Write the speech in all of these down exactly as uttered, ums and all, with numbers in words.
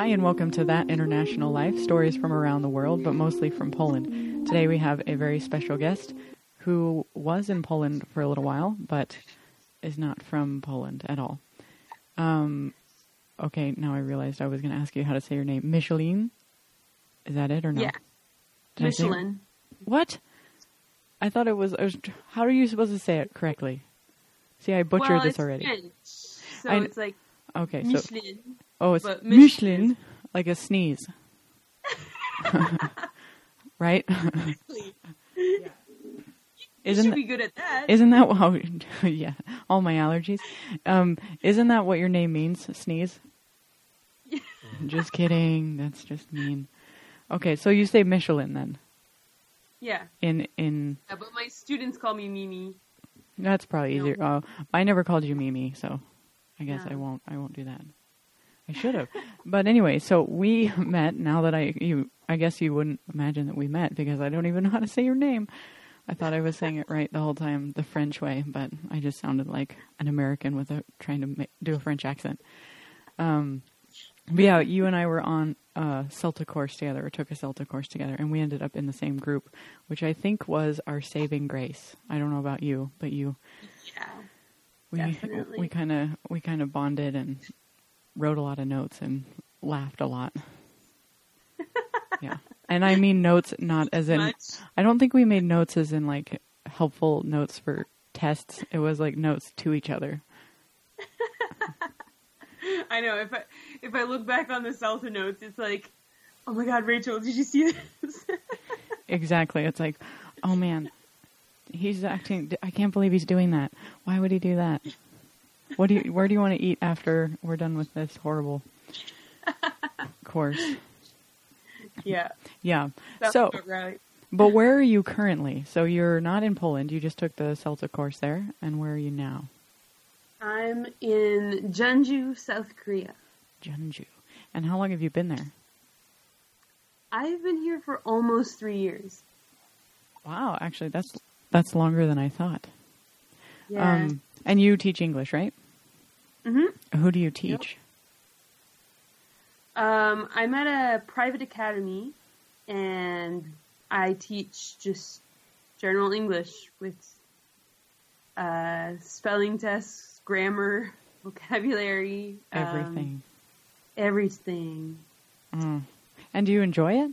Hi, and welcome to That International Life, stories from around the world, but mostly from Poland. Today we have a very special guest who was in Poland for a little while, but is not from Poland at all. Um, okay, now I realized I was going to ask you how to say your name. Micheline? Is that it or not? Yeah. Did Micheline. I what? I thought it was, I was... How are you supposed to say it correctly? See, I butchered well, this already. French, so I, it's like okay, Micheline. So, oh, it's Micheline, Micheline, like a sneeze. Right? Yeah. You isn't should that, be good at that. Isn't that how? Oh, yeah, all my allergies. Um, isn't that what your name means? Sneeze. Yeah. Just kidding. That's just mean. Okay, so you say Micheline then. Yeah. In in. Yeah, but my students call me Mimi. That's probably easier. No. Oh, I never called you Mimi, so I guess no. I won't. I won't do that. I should have. But anyway, so we met. Now that I you, I guess you wouldn't imagine that we met because I don't even know how to say your name. I thought I was saying it right the whole time, the French way, but I just sounded like an American without trying to make, do a French accent. Um, but yeah, you and I were on a CELTA course together, or took a CELTA course together, and we ended up in the same group, which I think was our saving grace. I don't know about you, but you, yeah, we definitely. we kind of we kind of bonded and wrote a lot of notes and laughed a lot. Yeah. And I mean notes, not as in, much. I don't think we made notes as in like helpful notes for tests. It was like notes to each other. I know. If I, if I look back on the CELTA notes, it's like, oh my God, Rachel, did you see this? Exactly. It's like, oh man, he's acting. I can't believe he's doing that. Why would he do that? What do you, where do you want to eat after we're done with this horrible course? Yeah. Yeah. That's so, right. But where are you currently? So you're not in Poland. You just took the CELTA course there. And where are you now? I'm in Jeonju, South Korea. Jeonju. And how long have you been there? I've been here for almost three years. Wow. Actually, that's that's longer than I thought. Yeah. Um, and you teach English, right? Mm-hmm. Who do you teach? Yep. Um, I'm at a private academy, and I teach just general English with uh, spelling tests, grammar, vocabulary. Everything. Um, everything. Mm. And do you enjoy it?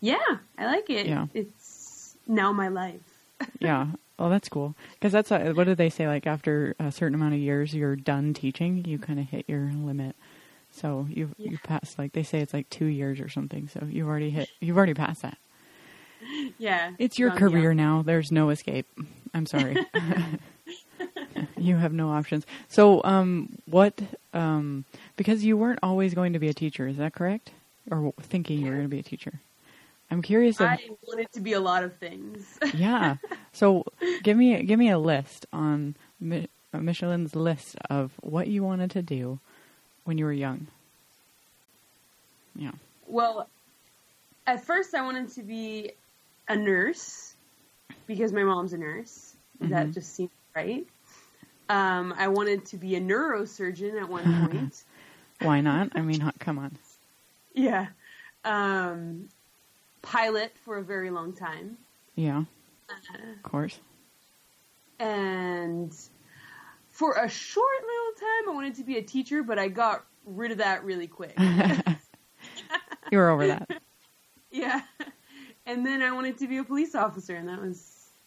Yeah, I like it. Yeah. It's now my life. Yeah. Well, that's cool. Because that's, a, what do they say, like after a certain amount of years, you're done teaching, you kind of hit your limit. So you yeah. you passed, like they say it's like two years or something. So you've already hit, you've already passed that. Yeah. It's your um, career yeah. now. There's no escape. I'm sorry. You have no options. So um, what, um, because you weren't always going to be a teacher, is that correct? Or thinking you were going to be a teacher? I'm curious. Of, I wanted to be a lot of things. Yeah. So give me, give me a list on Mi- Micheline's list of what you wanted to do when you were young. Yeah. Well, at first I wanted to be a nurse because my mom's a nurse. Mm-hmm. That just seemed right. Um, I wanted to be a neurosurgeon at one point. Why not? I mean, come on. Yeah. Um, pilot for a very long time. Yeah. Uh, of course. And for a short little time, I wanted to be a teacher, but I got rid of that really quick. You were over that. Yeah. And then I wanted to be a police officer, and that was,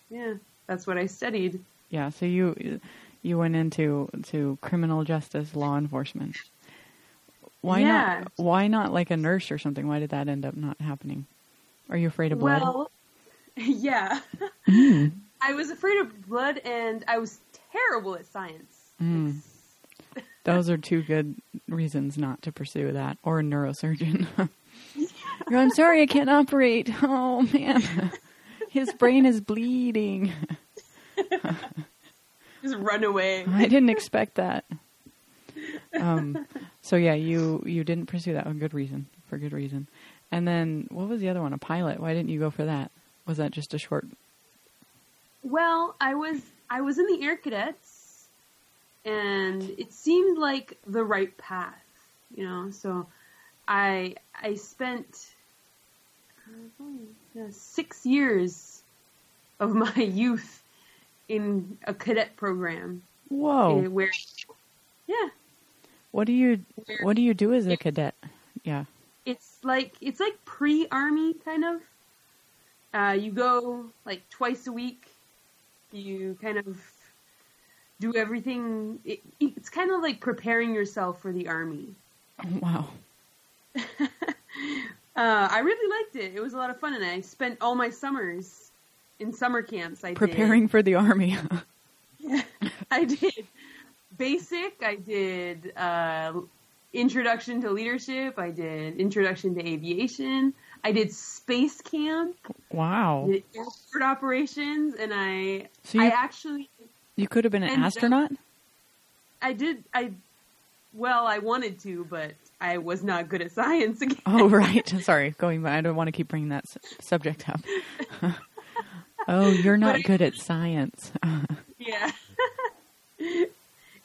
yeah, that's what I studied. Yeah, so you you went into to criminal justice, law enforcement. Why yeah. not Why not like a nurse or something? Why did that end up not happening? Are you afraid of blood? Well, yeah. Mm. I was afraid of blood, and I was terrible at science. Mm. Those are two good reasons not to pursue that, or a neurosurgeon. You're, I'm sorry, I can't operate. Oh man, his brain is bleeding. Just run away. I didn't expect that. Um. So yeah, you you didn't pursue that. Oh, good reason for good reason. And then what was the other one? A pilot. Why didn't you go for that? Was that just a short? Well, I was. I was in the Air Cadets, and it seemed like the right path. you know. So I I spent uh, six years of my youth in a cadet program. Whoa! Uh, where, yeah. What do you What do you do as a cadet? Yeah. It's like it's like pre-army kind of. Uh, you go like twice a week. You kind of do everything. It, it's kind of like preparing yourself for the army. Wow. uh, I really liked it. It was a lot of fun, and I spent all my summers in summer camps. I preparing did. for the army. Yeah, I did basic. I did uh, introduction to leadership. I did introduction to aviation. I did space camp. Wow. I did airport operations, and I so you, I actually you could have been an astronaut? Up, I did I well, I wanted to, but I was not good at science again. Oh, right. Sorry. Going by. I don't want to keep bringing that su- subject up. Oh, you're not but, good at science. Yeah.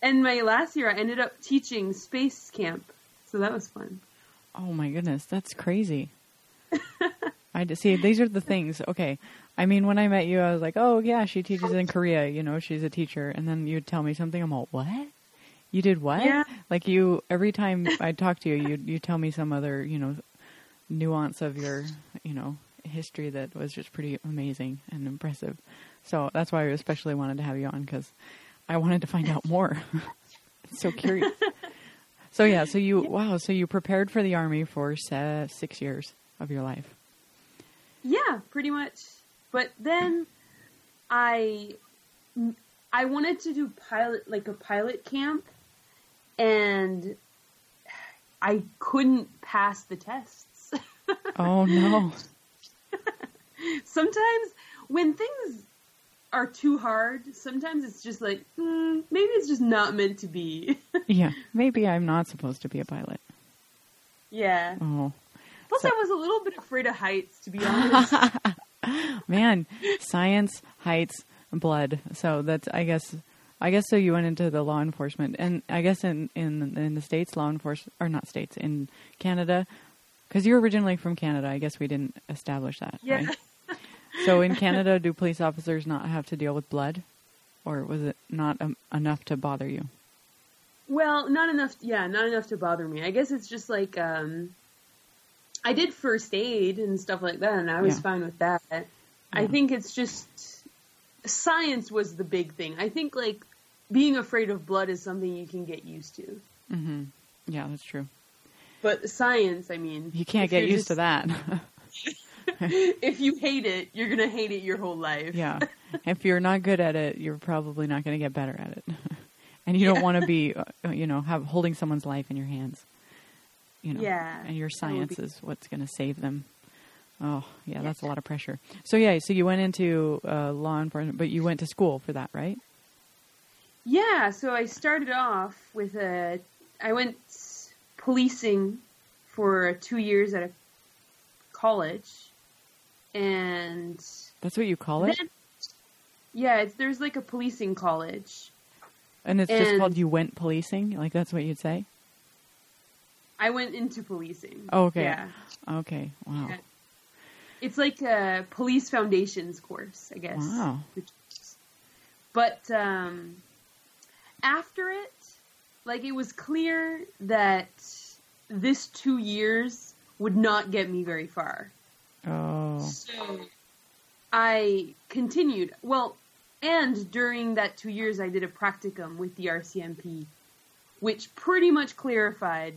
And my last year I ended up teaching space camp. So that was fun. Oh my goodness, that's crazy. I just, see, these are the things. Okay. I mean, when I met you, I was like, oh, yeah, she teaches in Korea. You know, she's a teacher. And then you'd tell me something. I'm all, what? You did what? Yeah. Like you, every time I talk to you, you you tell me some other, you know, nuance of your, you know, history that was just pretty amazing and impressive. So that's why I especially wanted to have you on, because I wanted to find out more. So curious. So, yeah. So you, wow. So you prepared for the Army for uh, six years. Of your life. Yeah, pretty much. But then I I wanted to do pilot like a pilot camp, and I couldn't pass the tests. Oh no. Sometimes when things are too hard, sometimes it's just like mm, maybe it's just not meant to be. Yeah, maybe I'm not supposed to be a pilot. Yeah. Oh. Plus, so, I was a little bit afraid of heights, to be honest. Man, science, heights, blood. So that's, I guess, I guess so you went into the law enforcement. And I guess in, in, in the States, law enforcement, or not States, in Canada, because you're originally from Canada, I guess we didn't establish that, yeah. Right? So in Canada, do police officers not have to deal with blood? Or was it not um, enough to bother you? Well, not enough, yeah, not enough to bother me. I guess it's just like... Um, I did first aid and stuff like that, and I was yeah. fine with that. Yeah. I think it's just science was the big thing. I think like being afraid of blood is something you can get used to. Mm-hmm. Yeah, that's true. But science, I mean, you can't get used just, to that. If you hate it, you're gonna hate it your whole life. Yeah. If you're not good at it, you're probably not gonna get better at it, and you yeah. don't want to be, you know, have holding someone's life in your hands. You know, yeah, and your science be- is what's going to save them. Oh, yeah, yeah, that's a lot of pressure. So, yeah, so you went into uh, law enforcement, but you went to school for that, right? Yeah, so I started off with a, I went policing for two years at a college, and... That's what you call it? Then, yeah, it's, there's like a policing college. And it's and just called you went policing? Like, that's what you'd say? I went into policing. Oh, okay. Yeah. Okay. Wow. Yeah. It's like a police foundations course, I guess. Wow. But um, after it, like it was clear that this two years would not get me very far. Oh. So I continued. Well, and during that two years, I did a practicum with the R C M P, which pretty much clarified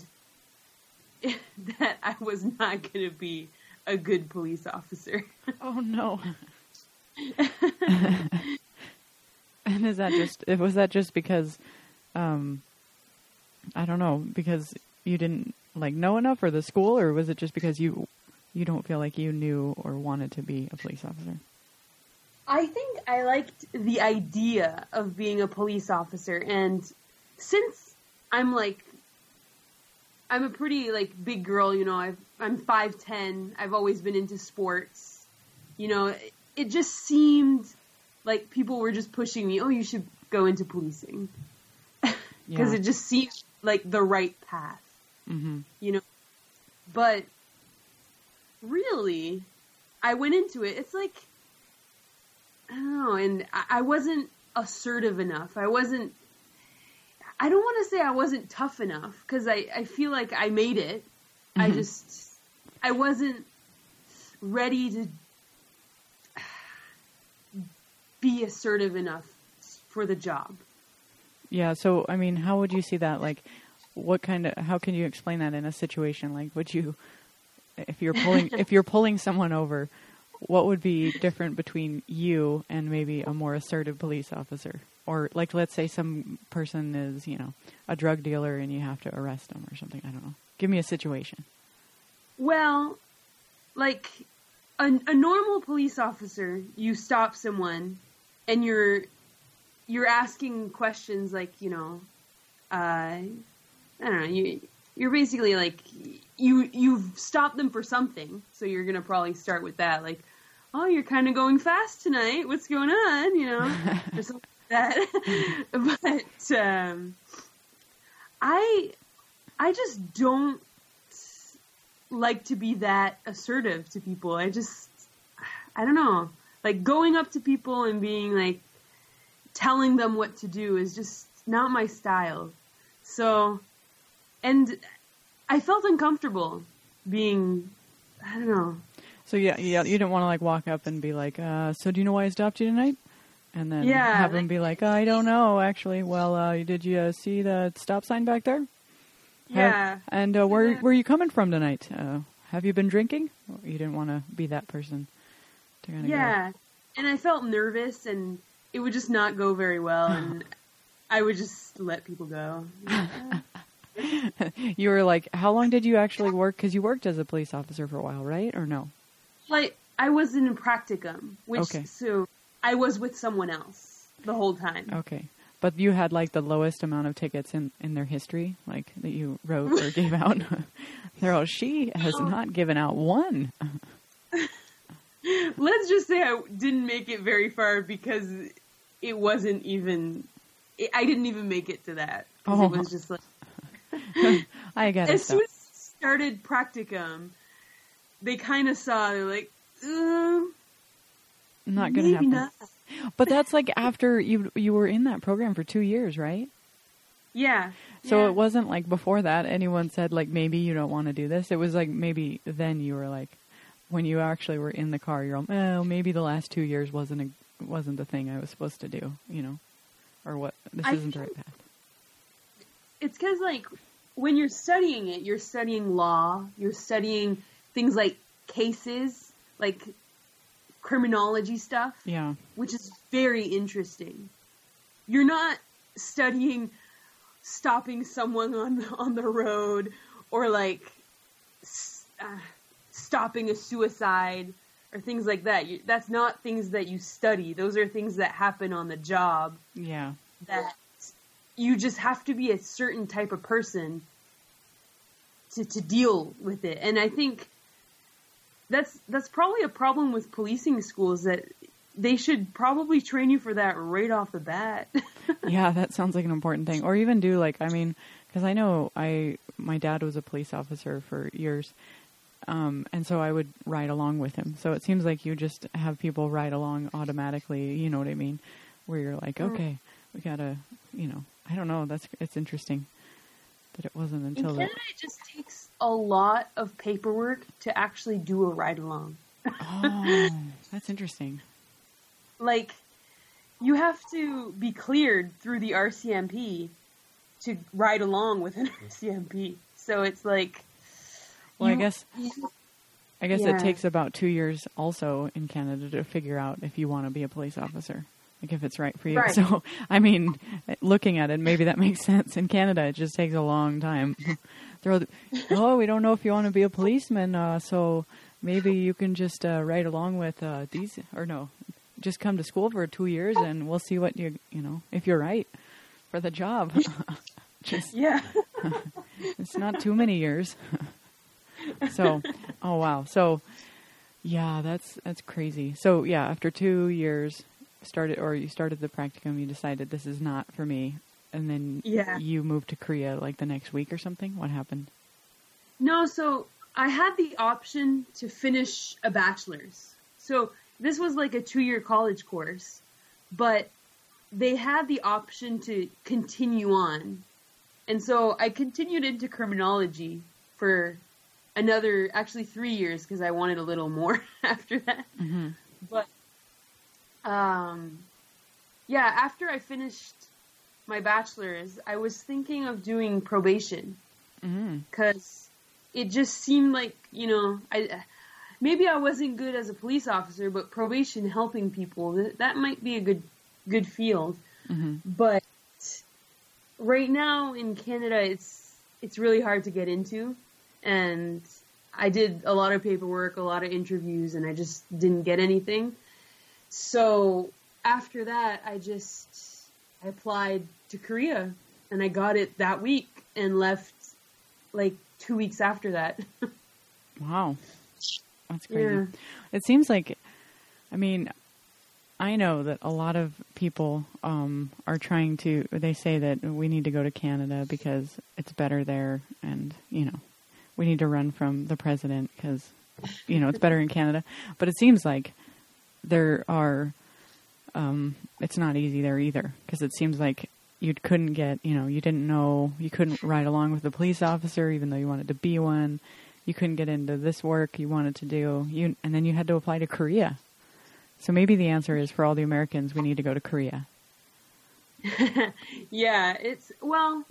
that I was not going to be a good police officer. Oh no! And is that just? Was that just because? Um, I don't know. Because you didn't like know enough, or the school, or was it just because you you don't feel like you knew or wanted to be a police officer? I think I liked the idea of being a police officer, and since I'm like. I'm a pretty, like, big girl, you know, I've, I'm five ten, I've always been into sports, you know, it, it just seemed like people were just pushing me, oh, you should go into policing, because yeah. It just seemed like the right path. mm-hmm. you know, but really I went into it. It's like, I don't know. And I, I wasn't assertive enough. I wasn't, I don't want to say I wasn't tough enough, because I, I feel like I made it. Mm-hmm. I just, I wasn't ready to be assertive enough for the job. Yeah. So, I mean, how would you see that? Like, what kind of, how can you explain that in a situation? Like, would you, if you're pulling, if you're pulling someone over, what would be different between you and maybe a more assertive police officer? Or, like, let's say some person is, you know, a drug dealer and you have to arrest them or something. I don't know. Give me a situation. Well, like, a, a normal police officer, you stop someone and you're, you're asking questions like, you know, uh, I don't know, you, you're basically like, you, you've stopped them for something. So you're going to probably start with that. Like, oh, you're kind of going fast tonight. What's going on? You know, or something. that but um I I just don't like to be that assertive to people. I just I don't know. Like, going up to people and being like, telling them what to do is just not my style. So, and I felt uncomfortable being, I don't know. So yeah, yeah, you didn't want to like walk up and be like, uh, so do you know why I stopped you tonight? And then yeah, have them be like, oh, I don't know, actually. Well, uh, did you uh, see the stop sign back there? Yeah. Uh, and uh, where, where are you coming from tonight? Uh, have you been drinking? Well, you didn't want to be that person. To kinda yeah. Go. And I felt nervous, and it would just not go very well. And I would just let people go. You were like, how long did you actually work? Because you worked as a police officer for a while, right? Or no? Like, I was in a practicum, which okay. so... I was with someone else the whole time. Okay. But you had like the lowest amount of tickets in, in their history, like that you wrote or gave out. They're all, she has not given out one. Let's just say I didn't make it very far because it wasn't even, it, I didn't even make it to that. Oh. It was just like, I got it. As soon as it started practicum, they kind of saw, they're like, ugh. Not going to happen. Not. But that's like after you you were in that program for two years, right? Yeah. So yeah. It wasn't like before that anyone said like, maybe you don't want to do this. It was like maybe then you were like, when you actually were in the car, you're all, oh, maybe the last two years wasn't a, wasn't the thing I was supposed to do, you know, or what this I isn't the right path. It's because like when you're studying it, you're studying law, you're studying things like cases, like criminology stuff, yeah, which is very interesting. You're not studying stopping someone on the, on the road or like uh, stopping a suicide or things like that. You, that's not things that you study. Those are things that happen on the job. Yeah, that you just have to be a certain type of person to to deal with it. And I think That's that's probably a problem with policing schools, that they should probably train you for that right off the bat. Yeah, that sounds like an important thing. Or even do like, I mean, because I know I my dad was a police officer for years, um, and so I would ride along with him. So it seems like you just have people ride along automatically, you know what I mean? Where you're like, okay, we gotta, you know, I don't know. That's it's interesting. But it wasn't until in Canada that... it just takes a lot of paperwork to actually do a ride along. Oh, that's interesting. Like, you have to be cleared through the R C M P to ride along with an R C M P. So it's like, well, you, I guess, you, I guess yeah. It takes about two years also in Canada to figure out if you want to be a police officer. Like if it's right for you. Right. So, I mean, looking at it, maybe that makes sense. In Canada, it just takes a long time. Throw the, oh, we don't know if you want to be a policeman, uh, so maybe you can just uh, ride along with uh, these, or no, just come to school for two years and we'll see what you, you know, if you're right for the job. Just, yeah. It's not too many years. So, oh, wow. So, yeah, that's that's crazy. So, yeah, after two years... started or you started the practicum, you decided this is not for me, and then yeah. You moved to Korea like the next week or something. What happened? No, so I had the option to finish a bachelor's. So this was like a two-year college course, but they had the option to continue on. And so I continued into criminology for another, actually three years, because I wanted a little more after that. Mm-hmm. But, um, yeah, after I finished my bachelor's, I was thinking of doing probation, because mm-hmm. it just seemed like, you know, I maybe I wasn't good as a police officer, but probation, helping people, that, that might be a good good field. Mm-hmm. But right now in Canada, it's it's really hard to get into, and I did a lot of paperwork, a lot of interviews, and I just didn't get anything. So after that, I just I applied to Korea, and I got it that week and left like two weeks after that. Wow. That's crazy. Yeah. It seems like, I mean, I know that a lot of people um, are trying to, they say that we need to go to Canada because it's better there, and, you know, we need to run from the president because, you know, it's better in Canada. But it seems like there are, um, it's not easy there either, because it seems like you couldn't get, you know, you didn't know, you couldn't ride along with a police officer even though you wanted to be one. You couldn't get into this work you wanted to do. You and then you had to apply to Korea. So maybe the answer is, for all the Americans, we need to go to Korea. Yeah, it's, well,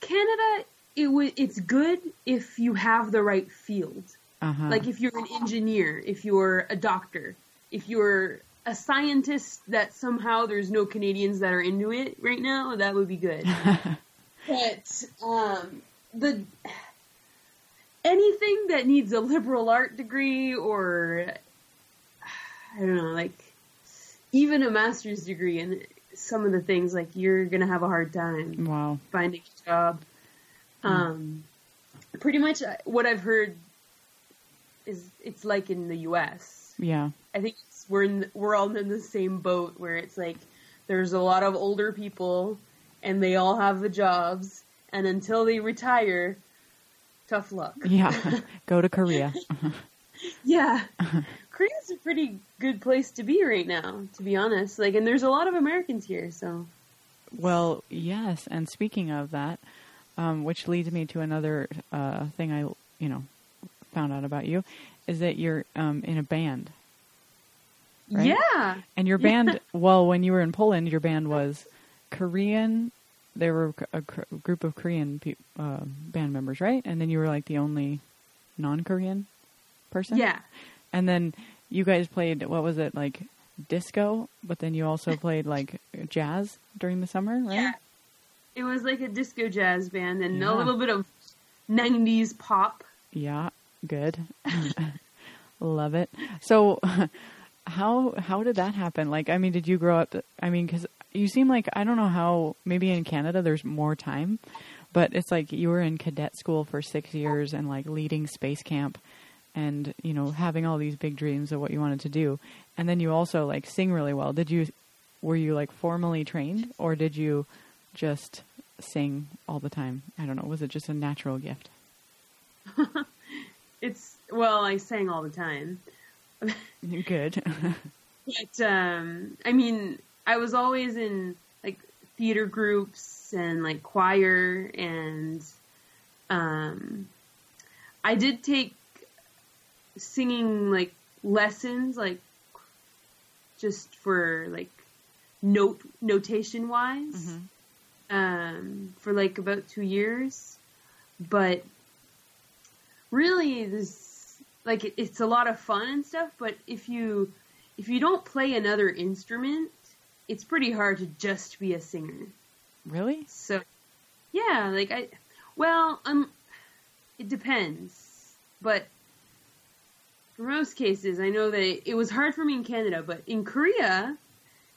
Canada, it w- it's good if you have the right field. Uh-huh. Like if you're an engineer, if you're a doctor, if you're a scientist that somehow there's no Canadians that are into it right now, that would be good. But um, the... anything that needs a liberal art degree, or, I don't know, like, even a master's degree in some of the things, like, you're going to have a hard time wow. finding a job. Mm. Um, pretty much what I've heard is it's like in the U S Yeah. I think it's, we're, in, we're all in the same boat where it's like there's a lot of older people and they all have the jobs, and until they retire... tough luck. Yeah. Go to Korea. Yeah. Korea's a pretty good place to be right now, to be honest. Like, and there's a lot of Americans here, so. Well, yes. And speaking of that, um, which leads me to another uh, thing I, you know, found out about you, is that you're um, in a band. Right? Yeah. And your band, well, when you were in Poland, your band was Korean. There were a group of Korean pe- uh, band members, right? And then you were like the only non-Korean person? Yeah. And then you guys played, what was it, like disco, but then you also played like jazz during the summer, right? Yeah. It was like a disco jazz band and yeah. a little bit of nineties pop. Yeah, good. Love it. So how how did that happen? Like, I mean, did you grow up, I mean, because... you seem like, I don't know how, maybe in Canada there's more time, but it's like you were in cadet school for six years and like leading space camp and, you know, having all these big dreams of what you wanted to do. And then you also like sing really well. Did you, were you like formally trained, or did you just sing all the time? I don't know. Was it just a natural gift? It's, well, I sang all the time. Good. But, um, I mean... I was always in like theater groups and like choir, and um, I did take singing like lessons, like just for like note notation wise, mm-hmm. um, for like about two years. But really, this like it, it's a lot of fun and stuff. But if you if you don't play another instrument, it's pretty hard to just be a singer. Really? So, yeah, like I, well, um, it depends, but for most cases, I know that it, it was hard for me in Canada, but in Korea,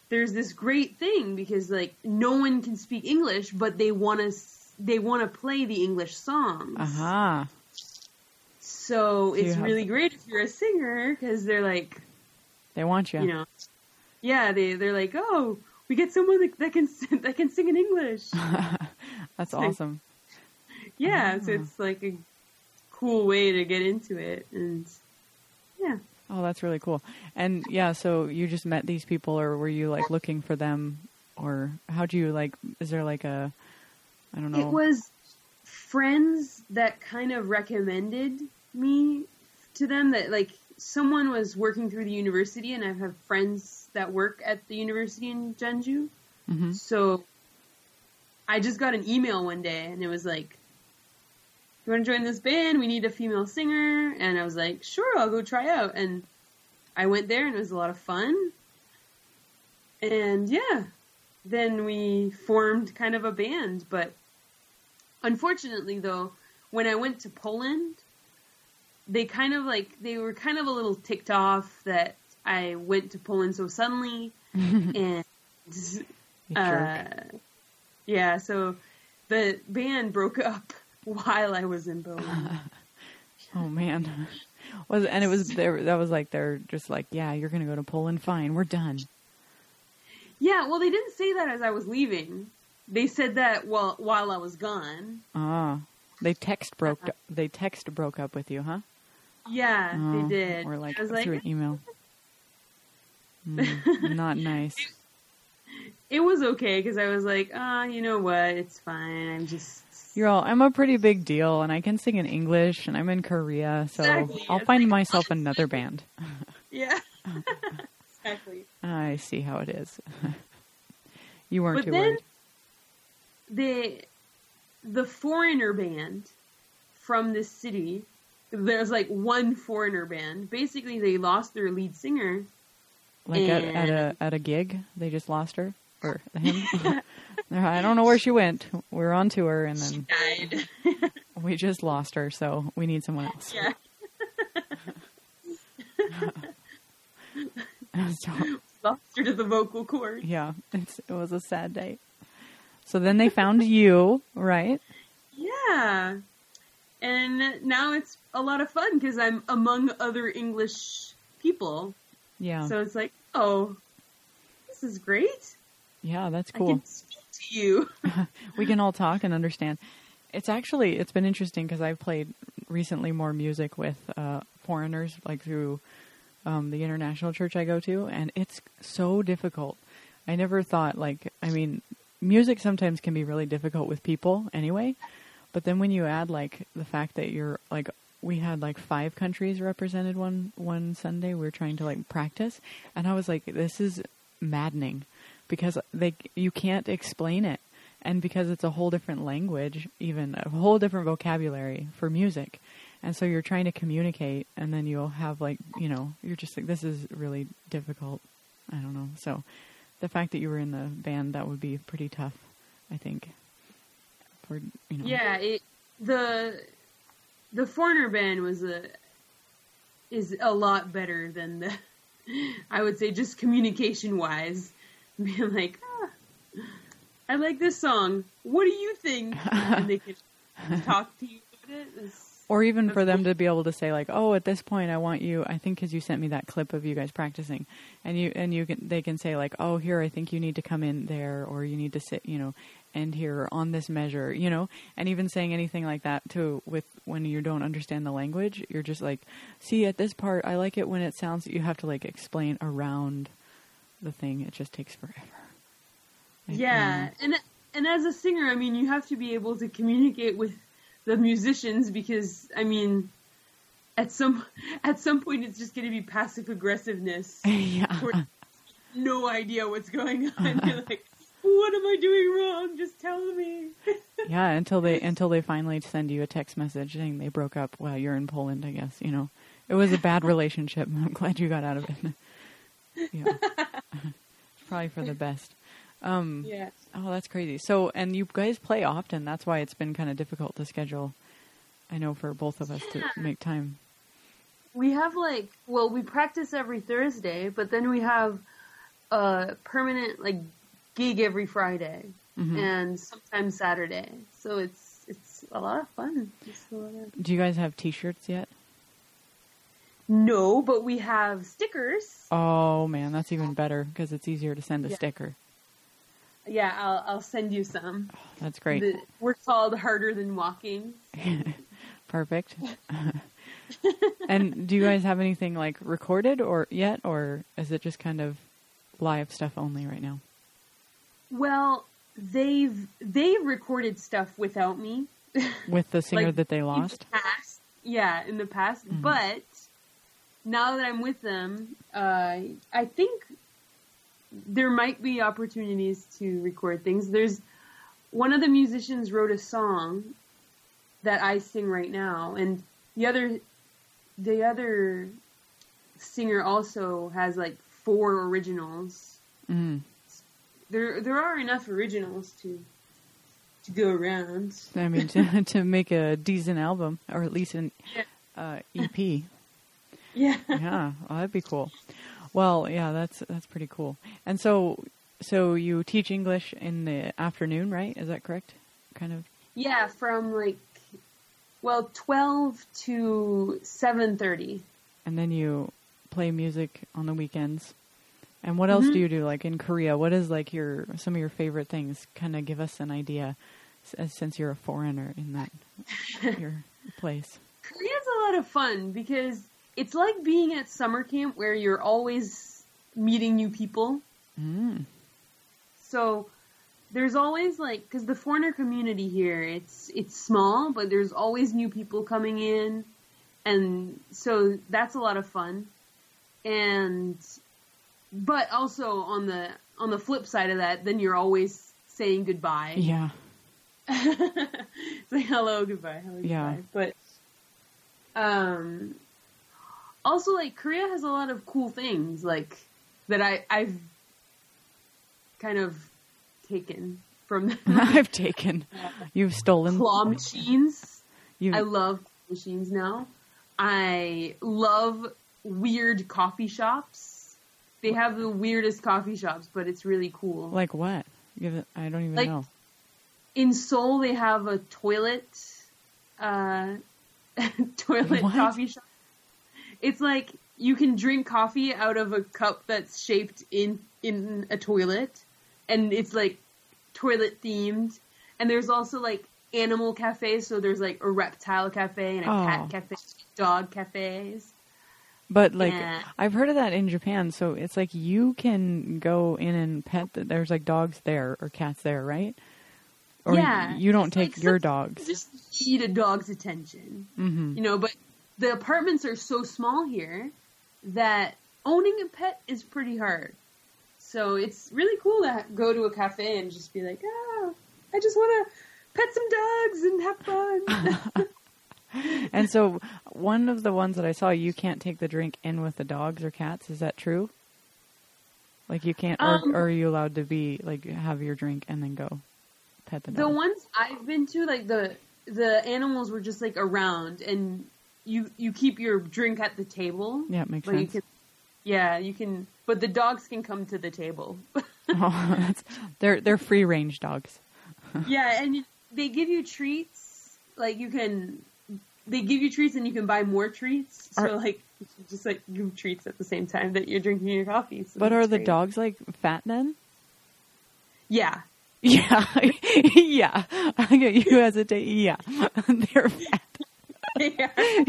there's this great thing because like no one can speak English, but they want to, they want to play the English songs. Uh-huh. So it's really great if you're a singer, because they're like, they want you, you know. Yeah, they they're like, oh, we get someone that, that can that can sing in English. That's awesome. Yeah, so it's like a cool way to get into it. And yeah. Oh, that's really cool. And yeah, so you just met these people, or were you like looking for them, or how do you like, is there like a, I don't know. It was friends that kind of recommended me to them, that like someone was working through the university, and I have friends that work at the university in Jeonju. Mm-hmm. So I just got an email one day, and it was like, you want to join this band? We need a female singer. And I was like, sure, I'll go try out. And I went there, and it was a lot of fun. And yeah, then we formed kind of a band. But unfortunately, though, when I went to Poland, they kind of like, they were kind of a little ticked off that I went to Poland so suddenly. and uh, yeah, so the band broke up while I was in Poland. Uh, oh man, was and it was there. That was like they're just like, yeah, you're gonna go to Poland. Fine, we're done. Yeah, well, they didn't say that as I was leaving. They said that while while I was gone. Ah, oh, they text broke. Uh, they text broke up with you, huh? Yeah, oh, they did. Or like, I was through like through an email. mm, not nice. It was okay because I was like, ah, oh, you know what? It's fine. I'm just. You're all, I'm a pretty big deal, and I can sing in English, and I'm in Korea, so exactly. I'll find myself another band. Yeah, exactly. I see how it is. You weren't but too then, worried. The, the foreigner band from this city, there's like one foreigner band. Basically, they lost their lead singer. Like at, at, a, at a gig? They just lost her? Or him? I don't know where she went. We were on tour, and then she died. We just lost her, so we need someone else. Yeah. so, lost her to the vocal cord. Yeah, it's, it was a sad day. So then they found you, right? Yeah, and now it's a lot of fun because I'm among other English people. Yeah. So it's like, oh, this is great. Yeah, that's cool. I can speak to you. We can all talk and understand. It's actually, it's been interesting because I've played recently more music with uh, foreigners, like through um, the international church I go to, and it's so difficult. I never thought, like, I mean, music sometimes can be really difficult with people anyway, but then when you add, like, the fact that you're, like, we had like five countries represented one, one Sunday, we were trying to like practice, and I was like, this is maddening. Because they, you can't explain it. And because it's a whole different language, even a whole different vocabulary for music. And so you're trying to communicate, and then you'll have like, you know, you're just like, this is really difficult. I don't know. So the fact that you were in the band, that would be pretty tough, I think. For, you know. Yeah, it, the the foreigner band was a, is a lot better than the, I would say just communication-wise. Being like, ah, I like this song. What do you think? And they could talk to you about it. It's, or even for them to be able to say like, oh, at this point, I want you. I think because you sent me that clip of you guys practicing, and you and you can they can say like, oh, here, I think you need to come in there, or you need to sit, you know, and here on this measure, you know, and even saying anything like that too. With when you don't understand the language, you're just like, see, at this part, I like it when it sounds. You have to like explain around. The thing, it just takes forever. It, yeah, um, and and as a singer, I mean, you have to be able to communicate with the musicians because, I mean, at some at some point, it's just going to be passive aggressiveness. Yeah, no idea what's going on. You're like, what am I doing wrong? Just tell me. Yeah, until they until they finally send you a text message saying they broke up while you're in Poland. I guess you know it was a bad relationship. I'm glad you got out of it. Yeah, probably for the best. Um, yeah. Oh, that's crazy. So, and you guys play often. That's why it's been kind of difficult to schedule. I know for both of us yeah. to make time. We have like, well, we practice every Thursday, but then we have a permanent like gig every Friday mm-hmm. and sometimes Saturday. So it's it's a lot of fun. It's a lot of fun. Do you guys have T-shirts yet? No, but we have stickers. Oh man, that's even better because it's easier to send a yeah. sticker. Yeah, I'll I'll send you some. Oh, that's great. The, we're called Harder Than Walking. Perfect. And do you guys have anything like recorded or yet, or is it just kind of live stuff only right now? Well, they've they've recorded stuff without me. With the singer like, that they lost? In the past. Yeah, in the past. Mm-hmm. But now that I'm with them, uh, I think there might be opportunities to record things. There's one of the musicians wrote a song that I sing right now, and the other the other singer also has like four originals. Mm-hmm. There, there are enough originals to to go around. I mean, to, to make a decent album, or at least an yeah. uh, E P. Yeah, yeah, well, that'd be cool. Well, yeah, that's that's pretty cool. And so, so you teach English in the afternoon, right? Is that correct? Kind of. Yeah, from like, well, twelve to seven thirty. And then you play music on the weekends. And what else mm-hmm. do you do, like, in Korea? What is, like, your some of your favorite things? Kind of give us an idea, since you're a foreigner in that your place. Korea's a lot of fun, because it's like being at summer camp where you're always meeting new people. Mm. So there's always, like, because the foreigner community here, it's it's small, but there's always new people coming in. And so that's a lot of fun. And... But also on the on the flip side of that, then you're always saying goodbye. Yeah. It's like, hello, goodbye, hello, yeah. goodbye. But um, also, like, Korea has a lot of cool things, like, that I, I've kind of taken from them. I've taken. Uh, You've stolen. Claw machines. You've... I love machines now. I love weird coffee shops. They have the weirdest coffee shops, but it's really cool. Like what? I don't even like, know. In Seoul, they have a toilet, uh, toilet what? coffee shop. It's like you can drink coffee out of a cup that's shaped in, in a toilet, and it's like toilet themed. And there's also like animal cafes, so there's like a reptile cafe and a oh. cat cafe, dog cafes. But, like, yeah. I've heard of that in Japan, so it's like you can go in and pet, the, there's, like, dogs there or cats there, right? Or yeah. you don't it's take like your dogs. Just need a dog's attention, mm-hmm. you know, but the apartments are so small here that owning a pet is pretty hard. So it's really cool to go to a cafe and just be like, oh, I just want to pet some dogs and have fun. And so one of the ones that I saw, you can't take the drink in with the dogs or cats. Is that true? Like you can't, or, um, or are you allowed to be like, have your drink and then go pet the dogs? The ones I've been to, like the, the animals were just like around and you, you keep your drink at the table. Yeah, it makes sense. You can, yeah, you can, but the dogs can come to the table. Oh, that's, they're, they're free range dogs. Yeah. And they give you treats. Like you can, They give you treats and you can buy more treats. So, are, like, just, like, you have treats at the same time that you're drinking your coffee. So but are the great. dogs, like, fat then? Yeah. Yeah. yeah. I get you hesitate. Yeah. They're fat. Yeah.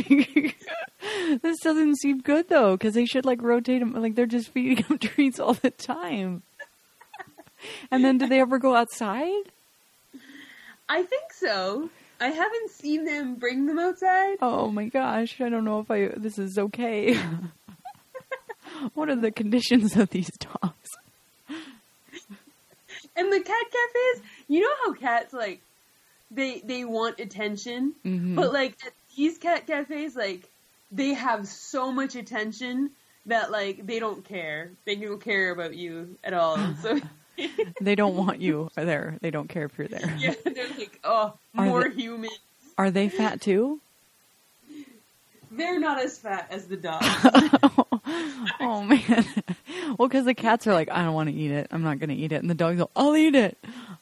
This doesn't seem good, though, because they should, like, rotate them. Like, they're just feeding them treats all the time. And then do they ever go outside? I think so. I haven't seen them bring them outside. Oh my gosh. I don't know if I, this is okay. What are the conditions of these dogs? And the cat cafes, you know how cats like, they, they want attention, mm-hmm. but like at these cat cafes, like they have so much attention that like, they don't care. They don't care about you at all. So they don't want you there. They don't care if you're there. Yeah, they're like, oh, are more they, humans. Are they fat too? They're not as fat as the dogs. oh, oh, man. Well, because the cats are like, I don't want to eat it. I'm not going to eat it. And the dogs are like, I'll eat it.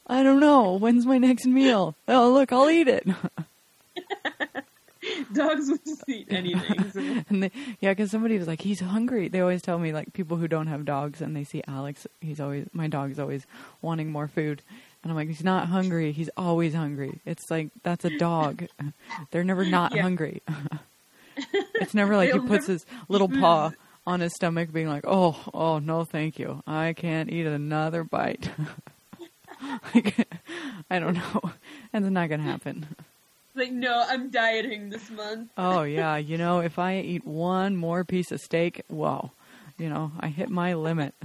I don't know. When's my next meal? Oh, look, I'll eat it. Dogs would just eat anything. So. And they, yeah, because somebody was like, he's hungry. They always tell me, like, people who don't have dogs and they see Alex, he's always, my dog's always wanting more food. And I'm like, he's not hungry. He's always hungry. It's like, that's a dog. They're never not yeah. hungry. It's never like he puts his little paw on his stomach being like, oh, oh, no, thank you. I can't eat another bite. Like, I don't know. That's not going to happen. It's like, no, I'm dieting this month. Oh, yeah. You know, if I eat one more piece of steak, whoa, you know, I hit my limit.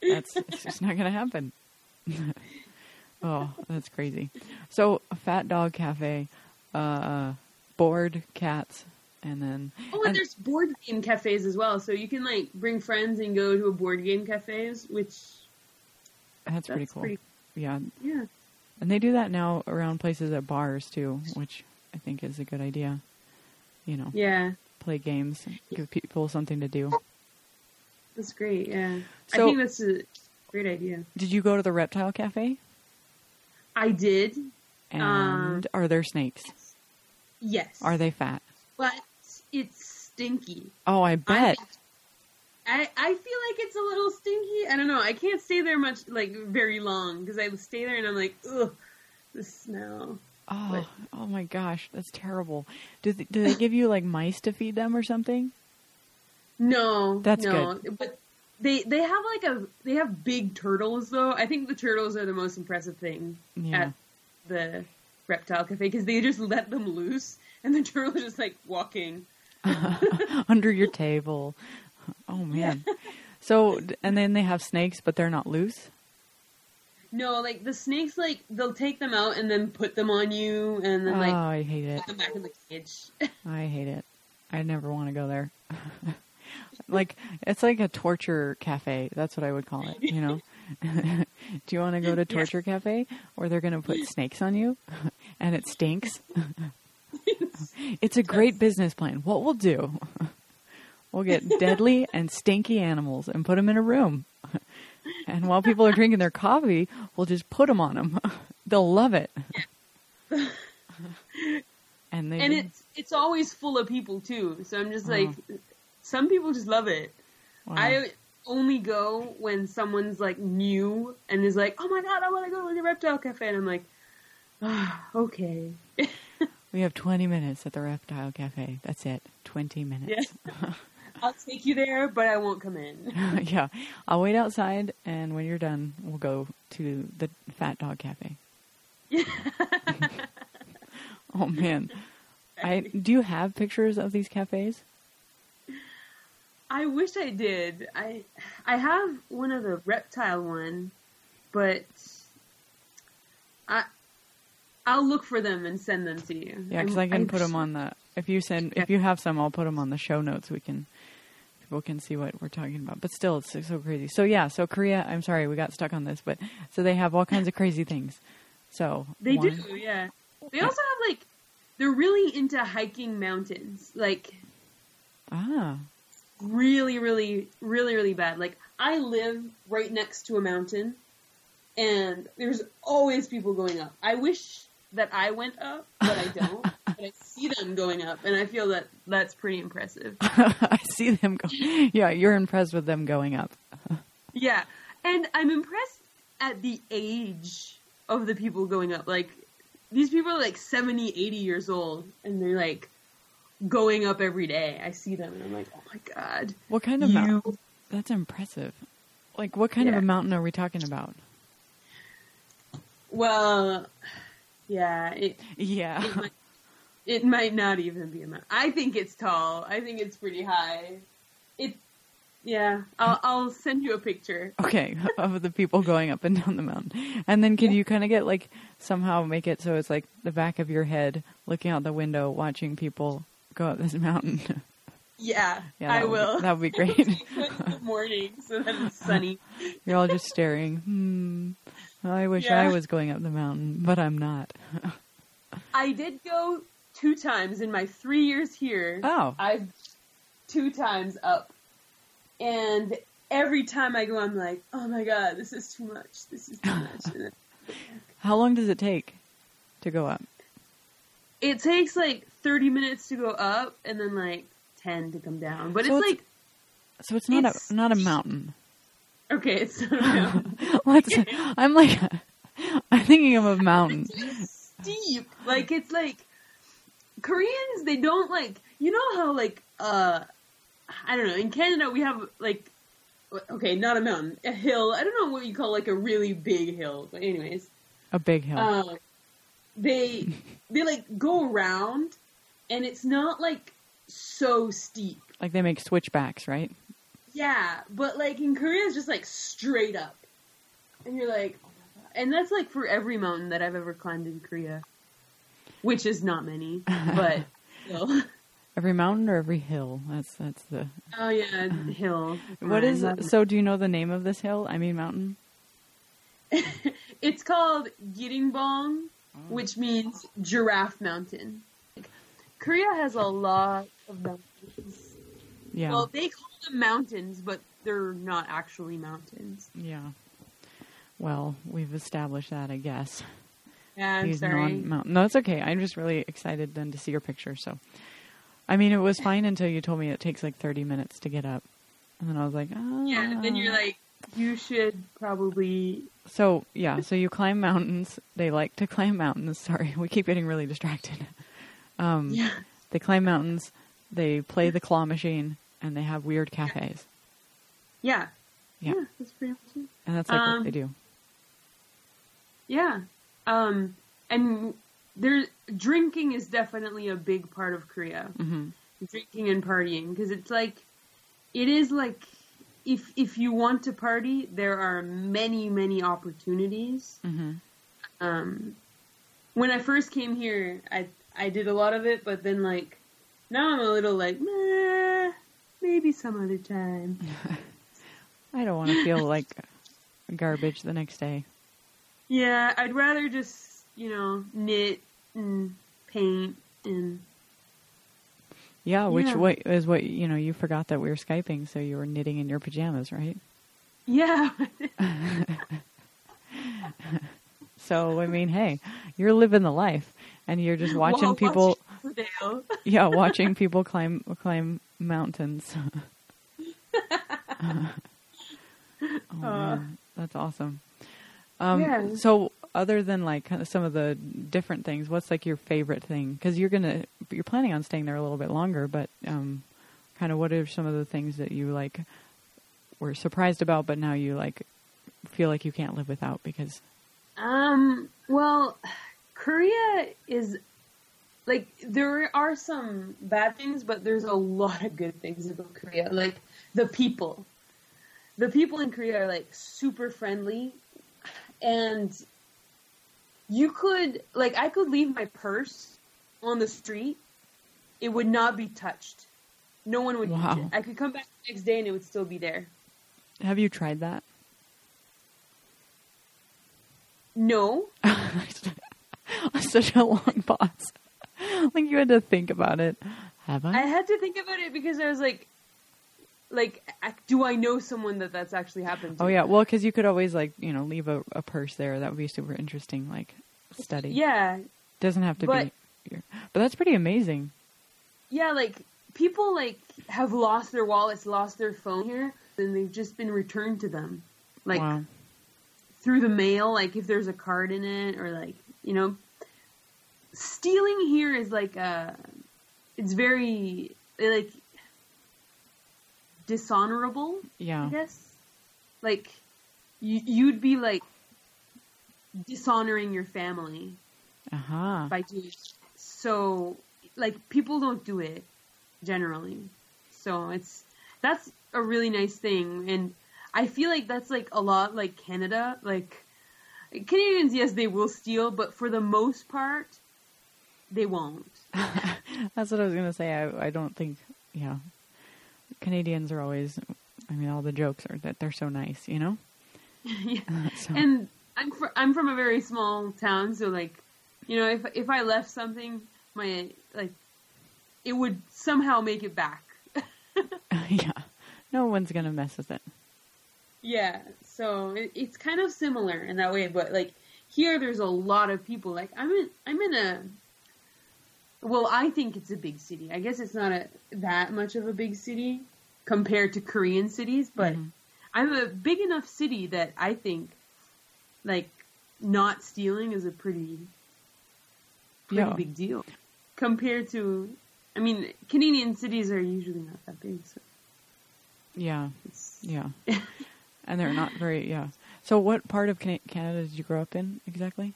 That's it's just not going to happen. Oh, that's crazy. So, Fat Dog Cafe, uh, board cats, and then... Oh, and, and there's board game cafes as well. So you can, like, bring friends and go to a board game cafes, which... That's, that's pretty cool. Pretty, yeah. Yeah. And they do that now around places at bars, too, which I think is a good idea. You know. Yeah. Play games. Give people something to do. That's great, yeah. So, I think that's a great idea. Did you go to the reptile cafe? I did. And um, are there snakes? Yes. Are they fat? But it's stinky. Oh, I bet. I, I feel like it's a little stinky. I don't know. I can't stay there much, like, very long, because I stay there and I'm like, ugh, the smell. Oh, but, oh my gosh, that's terrible. Do they, do they give you, like, mice to feed them or something? No, that's no. good. But they they have like a they have big turtles though. I think the turtles are the most impressive thing yeah. at the reptile cafe because they just let them loose and the turtle's just like walking under your table. Oh man! Yeah. So and then they have snakes, but they're not loose. No, like the snakes, like they'll take them out and then put them on you, and then like oh, I hate it. Put them back in the cage. I hate it. I never want to go there. Like it's like a torture cafe. That's what I would call it. You know, do you want to go to torture yeah. cafe, or they're going to put snakes on you, and it stinks? It's a great business plan. What we'll do. We'll get deadly and stinky animals and put them in a room. And while people are drinking their coffee, we'll just put them on them. They'll love it. And they and it's, it's always full of people, too. So I'm just like, oh. some people just love it. Wow. I only go when someone's like new and is like, oh, my God, I want to go to the reptile cafe. And I'm like, oh, okay. We have twenty minutes at the reptile cafe. That's it. twenty minutes. Yeah. I'll take you there, but I won't come in. Yeah. I'll wait outside, and when you're done, we'll go to the Fat Dog Cafe. Oh, man. I do you have pictures of these cafes? I wish I did. I I have one of the reptile one, but I, I'll look for them and send them to you. Yeah, because I can I'm, put them on the... If you send, if you have some, I'll put them on the show notes. We can, people can see what we're talking about. But still, it's so crazy. So yeah, so Korea. I'm sorry, we got stuck on this, but so they have all kinds of crazy things. So they one, do, yeah. They also have like, they're really into hiking mountains, like, ah, really, really, really, really bad. Like I live right next to a mountain, and there's always people going up. I wish that I went up, but I don't. But I see them going up, and I feel that that's pretty impressive. I see them go. Yeah, you're impressed with them going up. Yeah, and I'm impressed at the age of the people going up. Like, these people are like seventy, eighty years old, and they're like going up every day. I see them, and I'm like, oh my God. What kind of you... mountain? That's impressive. Like, what kind yeah. of a mountain are we talking about? Well, yeah. It, yeah. It might- It might not even be a mountain. I think it's tall. I think it's pretty high. It, yeah. I'll, I'll send you a picture. Okay, of the people going up and down the mountain. And then can yeah. you kind of get like somehow make it so it's like the back of your head looking out the window watching people go up this mountain? Yeah, yeah I will. That would be great. In the morning, so that it's sunny. You're all just staring. Hmm. I wish yeah. I was going up the mountain, but I'm not. I did go. Two times in my three years here, oh. I've two times up. And every time I go, I'm like, oh my God, this is too much. This is too much. How long does it take to go up? It takes like thirty minutes to go up and then like ten to come down. But so it's, it's like... So it's not, it's, a, not a mountain. Okay, it's not a mountain. Let's, I'm like... I'm thinking of a mountain. It's steep. Like, it's like, Koreans, they don't like, you know how like, uh, I don't know, in Canada we have like, okay, not a mountain, a hill. I don't know what you call like a really big hill, but anyways. A big hill. Uh, they, they like go around and it's not like so steep. Like they make switchbacks, right? Yeah, but like in Korea it's just like straight up. And you're like, oh my God. And that's like for every mountain that I've ever climbed in Korea. Which is not many, but still. Every mountain or every hill? That's that's the... Oh yeah, hill. What is... So do you know the name of this hill? I mean mountain? It's called Gidingbong, oh. which means giraffe mountain. Korea has a lot of mountains. Yeah. Well, they call them mountains, but they're not actually mountains. Yeah. Well, we've established that, I guess. Yeah, I'm These sorry. Non-mountain. No, it's okay. I'm just really excited then to see your picture. So, I mean, it was fine until you told me it takes like thirty minutes to get up. And then I was like, ah. Yeah, and then you're like, you should probably. So, yeah. So you climb mountains. They like to climb mountains. Sorry. We keep getting really distracted. Um, yeah. They climb mountains. They play the claw machine. And they have weird cafes. Yeah. Yeah. Yeah, that's pretty much it. And that's like um, what they do. Yeah. Um, and there, drinking is definitely a big part of Korea. Mm-hmm. Drinking and partying. Because it's like, it is like, if if you want to party, there are many, many opportunities. Mm-hmm. Um, when I first came here, I, I did a lot of it. But then like, now I'm a little like, meh. Maybe some other time. I don't want to feel like garbage the next day. Yeah, I'd rather just, you know, knit and paint and... Yeah, which yeah. What, is what, you know, you forgot that we were Skyping, so you were knitting in your pajamas, right? Yeah. So, I mean, hey, you're living the life. And you're just watching While people... Watching yeah, watching people climb climb... mountains. uh, oh, uh, that's awesome. Um, yeah. So, other than like kind of some of the different things, what's like your favorite thing? Because you're gonna, you're planning on staying there a little bit longer, but um, kind of what are some of the things that you like were surprised about, but now you like feel like you can't live without because. Um. Well, Korea is. Like, there are some bad things, but there's a lot of good things about Korea. Like, the people. The people in Korea are, like, super friendly. And you could, like, I could leave my purse on the street. It would not be touched. No one would wow. touch it. I could come back the next day and it would still be there. Have you tried that? No. Such a long pause. Like you had to think about it. Have I? I had to think about it because I was like, like, do I know someone that that's actually happened to? Oh, yeah. Well, because you could always like, you know, leave a, a purse there. That would be super interesting, like, study. Yeah. Doesn't have to but, be. But that's pretty amazing. Yeah. Like, people, like, have lost their wallets, lost their phone here, and they've just been returned to them. Like, wow. Through the mail, like, if there's a card in it or, like, you know. Stealing here is like a, it's very like dishonorable. Yeah, I guess. Like you, you'd be like dishonoring your family uh-huh. by doing so. Like people don't do it generally, so it's that's a really nice thing, and I feel like that's like a lot like Canada. Like Canadians, yes, they will steal, but for the most part. They won't. That's what I was going to say. I, I don't think, yeah. Canadians are always, I mean, all the jokes are that they're so nice, you know? Yeah. Uh, so. And I'm, fr- I'm from a very small town, so, like, you know, if if I left something, my, like, it would somehow make it back. Yeah. No one's going to mess with it. Yeah. So it, it's kind of similar in that way, but, like, here there's a lot of people. Like, I'm in, I'm in a... Well, I think it's a big city. I guess it's not a, that much of a big city compared to Korean cities, but mm-hmm. I'm a big enough city that I think, like, not stealing is a pretty, pretty yeah. big deal compared to, I mean, Canadian cities are usually not that big. So. Yeah. It's... Yeah. And they're not very, yeah. So what part of Canada did you grow up in exactly?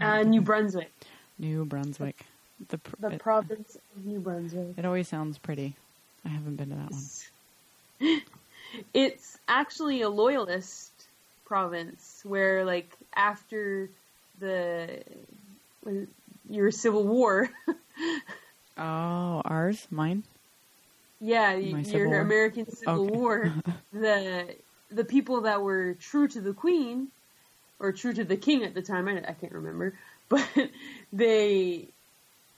Uh, New Brunswick. New Brunswick. The, pr- the province it, of New Brunswick. It always sounds pretty. I haven't been to that one. It's actually a loyalist province where, like, after the your Civil War. Oh, ours? Mine? Yeah, My your Civil American War? Civil okay. War. The the people that were true to the Queen, or true to the King at the time, I, I can't remember, but they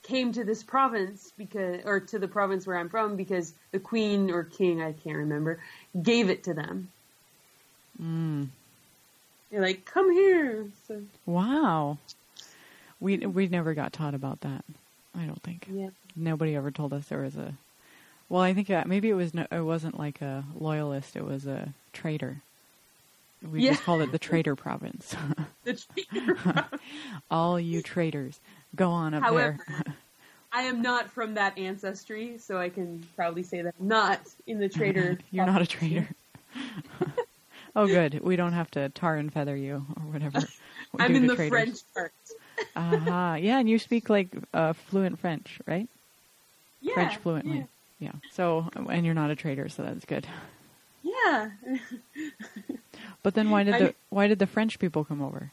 came to this province because, or to the province where I'm from, because the Queen or King, I can't remember, gave it to them. Mm. They're like, come here. So, wow. We we never got taught about that. I don't think. Yeah. Nobody ever told us there was a. Well, I think that maybe it was. No, it wasn't like a loyalist. It was a traitor. We yeah. just called it the traitor province. The traitor province. All you traitors, go on up However, there. I am not from that ancestry, so I can probably say that I'm not in the traitor. You're not a traitor. Oh, good. We don't have to tar and feather you or whatever. We I'm in the traitors. French part. Ah, uh-huh. Yeah, and you speak like uh, fluent French, right? Yeah. French fluently. Yeah. yeah. So, and you're not a traitor, so that's good. Yeah. But then why did the I, why did the French people come over?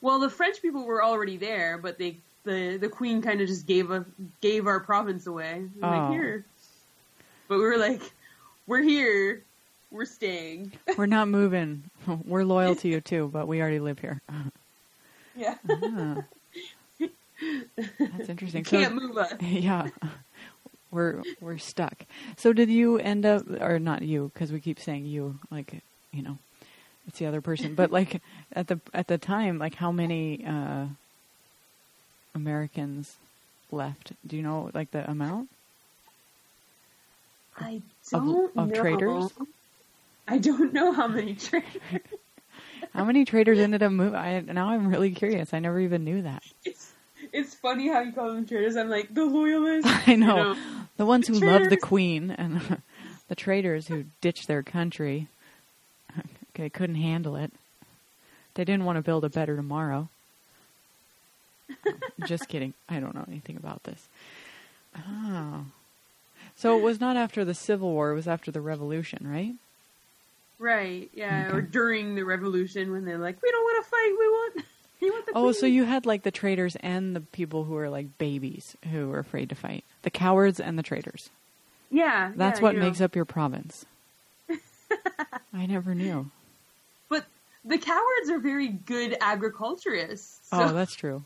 Well, the French people were already there, but they the, the Queen kind of just gave a gave our province away. Oh. Like, here. But we were like, we're here, we're staying. We're not moving. We're loyal to you too, but we already live here. Yeah. Ah. That's interesting. You can't so, move us. Yeah. We're we're stuck. So did you end up, or not you, because we keep saying you, like, you know, it's the other person. But like at the at the time, like how many uh, Americans left? Do you know like the amount? I don't of, of know. Traders? I don't know how many traders. How many traders ended up moving? I, now I'm really curious. I never even knew that. It's, it's funny how you call them traders. I'm like, the loyalists. I know. You know the ones who traitors. Love the Queen and the traitors who ditched their country. They couldn't handle it. They didn't want to build a better tomorrow. Just kidding. I don't know anything about this. Oh. So it was not after the Civil War. It was after the Revolution, right? Right, yeah, okay. Or during the revolution when they're like, we don't want to fight, we want, we want the Oh, queen. So you had like the traitors and the people who are like babies who were afraid to fight. The cowards and the traitors. Yeah. That's yeah, what makes know. Up your province. I never knew. But the cowards are very good agriculturists. So. Oh, that's true.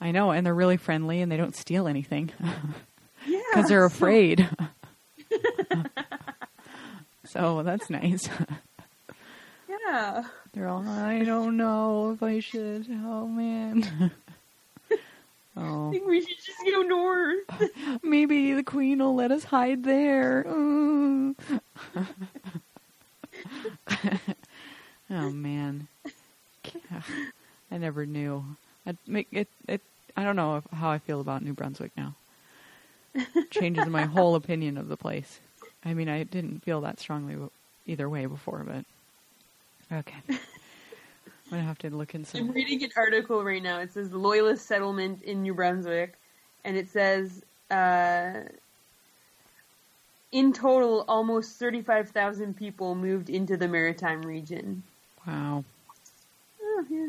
I know, and they're really friendly and they don't steal anything. Yeah. Because they're afraid. So that's nice. Yeah. They're all, I don't know if I should. Oh, man. Oh. I think we should just go north. Maybe the Queen will let us hide there. Oh, oh man. I never knew. I, it, it, I don't know how I feel about New Brunswick now. It changes my whole opinion of the place. I mean, I didn't feel that strongly either way before, but okay. I'm going to have to look into. I'm reading an article right now. It says the Loyalist settlement in New Brunswick, and it says uh, in total, almost thirty-five thousand people moved into the maritime region. Wow. Oh, yeah.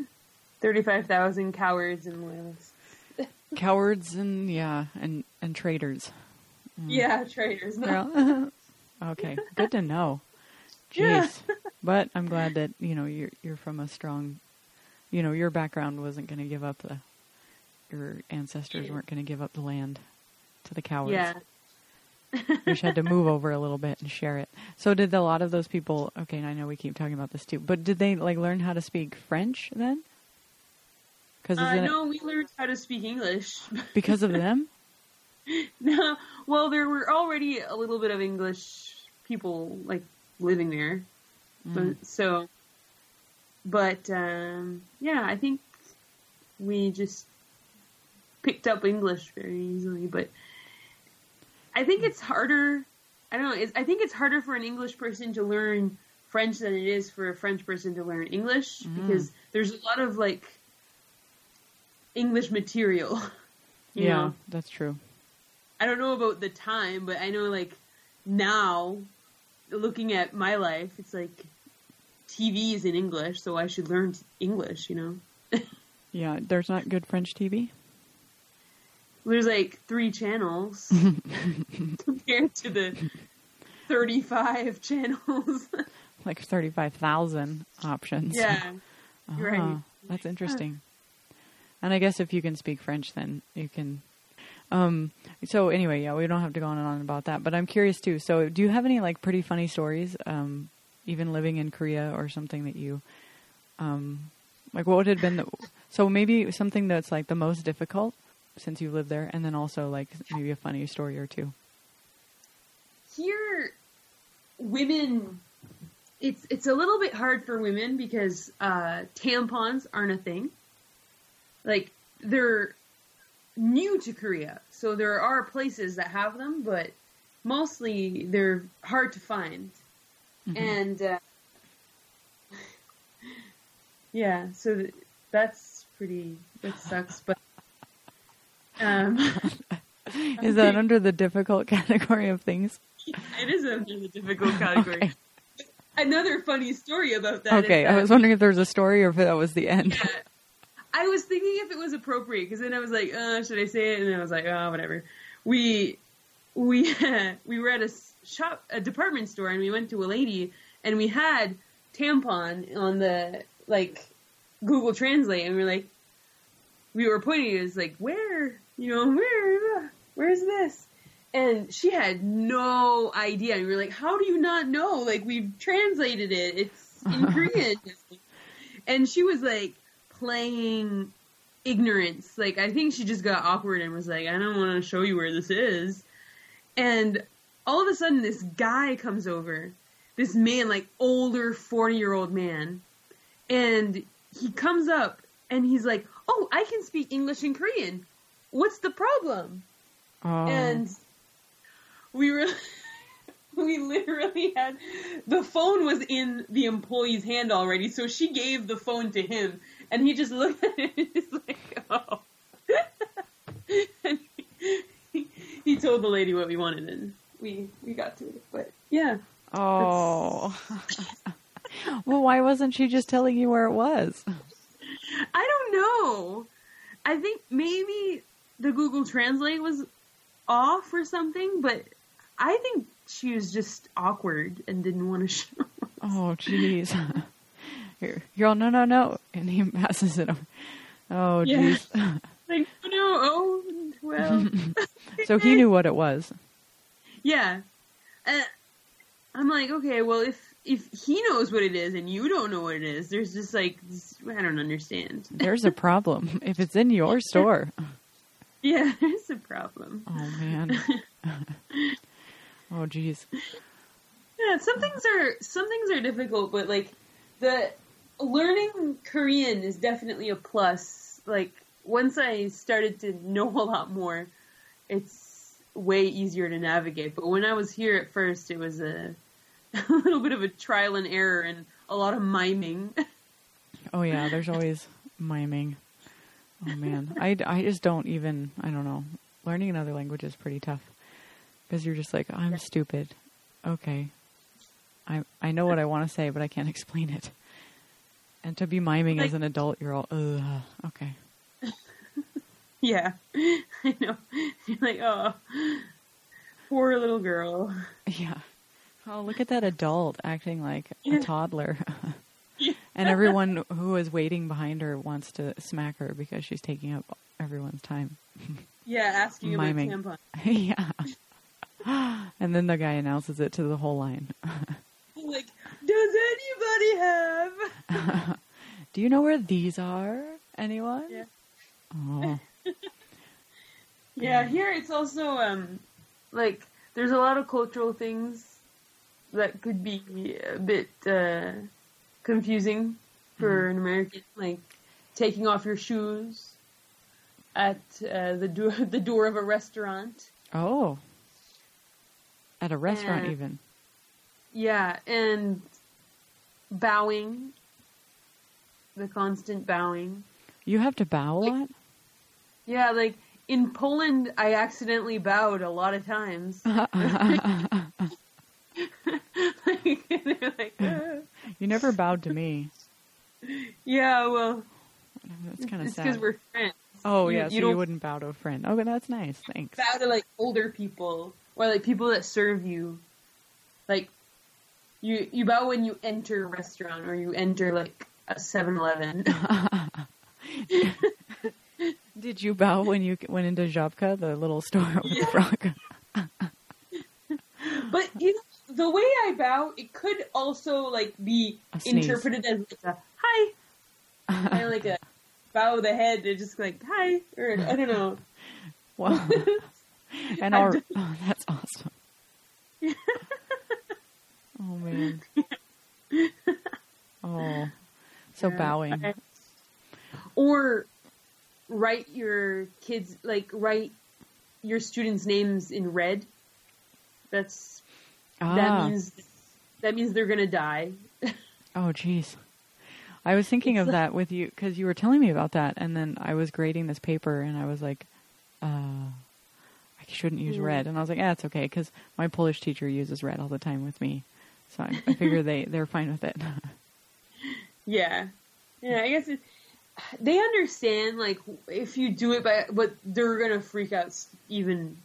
thirty-five thousand cowards and loyalists. Cowards and, yeah, and, and traitors. Mm. Yeah, traitors. No. Okay, good to know. Jeez, yeah. But I'm glad that you know you're you're from a strong, you know, your background wasn't going to give up the, your ancestors weren't going to give up the land to the cowards. Yeah, we had to move over a little bit and share it. So did a lot of those people? Okay, and I know we keep talking about this too, but did they like learn how to speak French then? Because uh, no, it, we learned how to speak English because of them. No, well, there were already a little bit of English people, like, living there. Mm. But, so, But, um, yeah, I think we just picked up English very easily. But I think it's harder, I don't know, it's, I think it's harder for an English person to learn French than it is for a French person to learn English, mm. because there's a lot of, like, English material. You yeah, know? That's true. I don't know about the time, but I know, like, now, looking at my life, it's like, T V is in English, so I should learn English, you know? Yeah, there's not good French T V? There's like three channels compared to the thirty-five channels. Like thirty-five thousand options. Yeah, uh-huh. Right. That's interesting. Yeah. And I guess if you can speak French, then you can... Um, so anyway, yeah, we don't have to go on and on about that, but I'm curious too. So do you have any like pretty funny stories, um, even living in Korea or something that you, um, like what would have been the, so maybe something that's like the most difficult since you lived there, and then also like maybe a funny story or two. Here, women, it's, it's a little bit hard for women because, uh, tampons aren't a thing. Like they're new to Korea, so there are places that have them, but mostly they're hard to find. Mm-hmm. And uh, yeah, so th- that's pretty, it sucks, but um, is that under the difficult category of things? Yeah, it is under the difficult category. Okay. Another funny story about that. Okay, that, I was wondering if there was a story or if that was the end. Yeah. I was thinking if it was appropriate, because then I was like, uh, should I say it? And I was like, oh, whatever. We we we were at a shop, a department store, and we went to a lady, and we had tampon on the, like, Google Translate, and we were like, we were pointing, it was like, where, you know, where, where's this? And she had no idea. And we were like, how do you not know? Like, we've translated it. It's in Korean. And she was like, playing ignorance. Like, I think she just got awkward and was like, I don't want to show you where this is. And all of a sudden, this guy comes over. This man, like, older forty-year-old man. And he comes up, and he's like, oh, I can speak English and Korean. What's the problem? Oh. And we were... We literally had, the phone was in the employee's hand already, so she gave the phone to him, and he just looked at it and he's like, oh. And he, he told the lady what we wanted, and we, we got to it, but yeah. Oh. Well, why wasn't she just telling you where it was? I don't know. I think maybe the Google Translate was off or something, but I think she was just awkward and didn't want to show us. Oh, jeez. Here, you're all, no, no, no. And he passes it over. Oh, jeez. Yeah. Like, no, oh, well. So he knew what it was. Yeah. Uh, I'm like, okay, well, if if he knows what it is and you don't know what it is, there's just like, this, I don't understand. There's a problem if it's in your store. Yeah, there's a problem. Oh, man. Oh, geez. Yeah, some things are some things are difficult, but like the learning Korean is definitely a plus. Like once I started to know a lot more, it's way easier to navigate. But when I was here at first, it was a, a little bit of a trial and error and a lot of miming. Oh yeah, there's always miming. Oh man, I, I just don't even I don't know. Learning another language is pretty tough. Because you're just like, I'm yeah. stupid. Okay. I I know what I want to say, but I can't explain it. And to be miming like, as an adult, you're all, ugh, okay. Yeah. I know. You're like, oh, poor little girl. Yeah. Oh, look at that adult acting like yeah. a toddler. Yeah. And everyone who is waiting behind her wants to smack her because she's taking up everyone's time. Yeah, asking about tampon. Yeah. And then the guy announces it to the whole line. Like, does anybody have? Do you know where these are? Anyone? Yeah. Oh. Yeah, here it's also, um, like, there's a lot of cultural things that could be a bit uh, confusing. for an American, like taking off your shoes at uh, the door the door of a restaurant. Oh, at a restaurant and, even. Yeah, and bowing, the constant bowing. You have to bow like, a lot? Yeah, like in Poland, I accidentally bowed a lot of times. Like, they're like, ah. You never bowed to me. Yeah, well, that's kind of sad. It's because we're friends. Oh, yeah, you, so you, you wouldn't bow to a friend. Okay, that's nice. Thanks. Bow to, like, older people or, like, people that serve you. Like, you, you bow when you enter a restaurant or you enter, like, a seven eleven. Did you bow when you went into Żabka, the little store with yeah. the frog? But, you know, the way I bow, it could also, like, be interpreted as, like, a hi. I, like, a bow the head and just, like, hi. Or, I don't know. Wow. And our, oh, that's awesome. Oh, man. Oh. So yeah. Bowing. Or write your kids, like, write your students' names in red. That's... Ah. That means that means they're gonna die. Oh, jeez! I was thinking of that with you because you were telling me about that, and then I was grading this paper, and I was like, uh, I shouldn't use red, and I was like, yeah, it's okay because my Polish teacher uses red all the time with me, so I, I figure they they're fine with it. Yeah, yeah. I guess it, they understand like if you do it, by, but they're gonna freak out even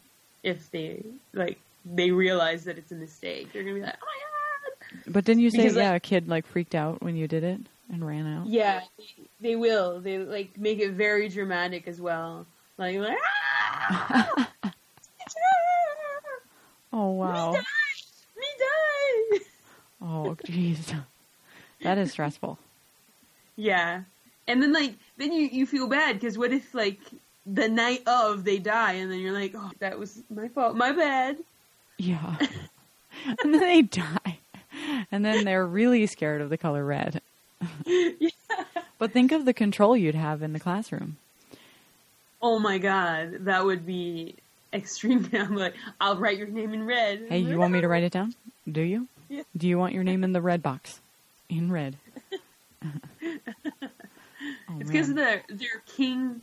if they like. They realize that it's a mistake. They're going to be like, oh, my God. But didn't you say, because, yeah, like, a kid, like, freaked out when you did it and ran out? Yeah, they, they will. They, like, make it very dramatic as well. Like, like ah! Oh, wow. Me died! Me died! Oh, jeez. That is stressful. Yeah. And then, like, then you, you feel bad because what if, like, the night of they die and then you're like, oh, that was my fault. My bad. Yeah. And then they die. And then they're really scared of the color red. Yeah. But think of the control you'd have in the classroom. Oh, my God. That would be extreme. I'm like, I'll write your name in red. Hey, you want me to write it down? Do you? Yeah. Do you want your name in the red box? In red. Oh, it's because their their king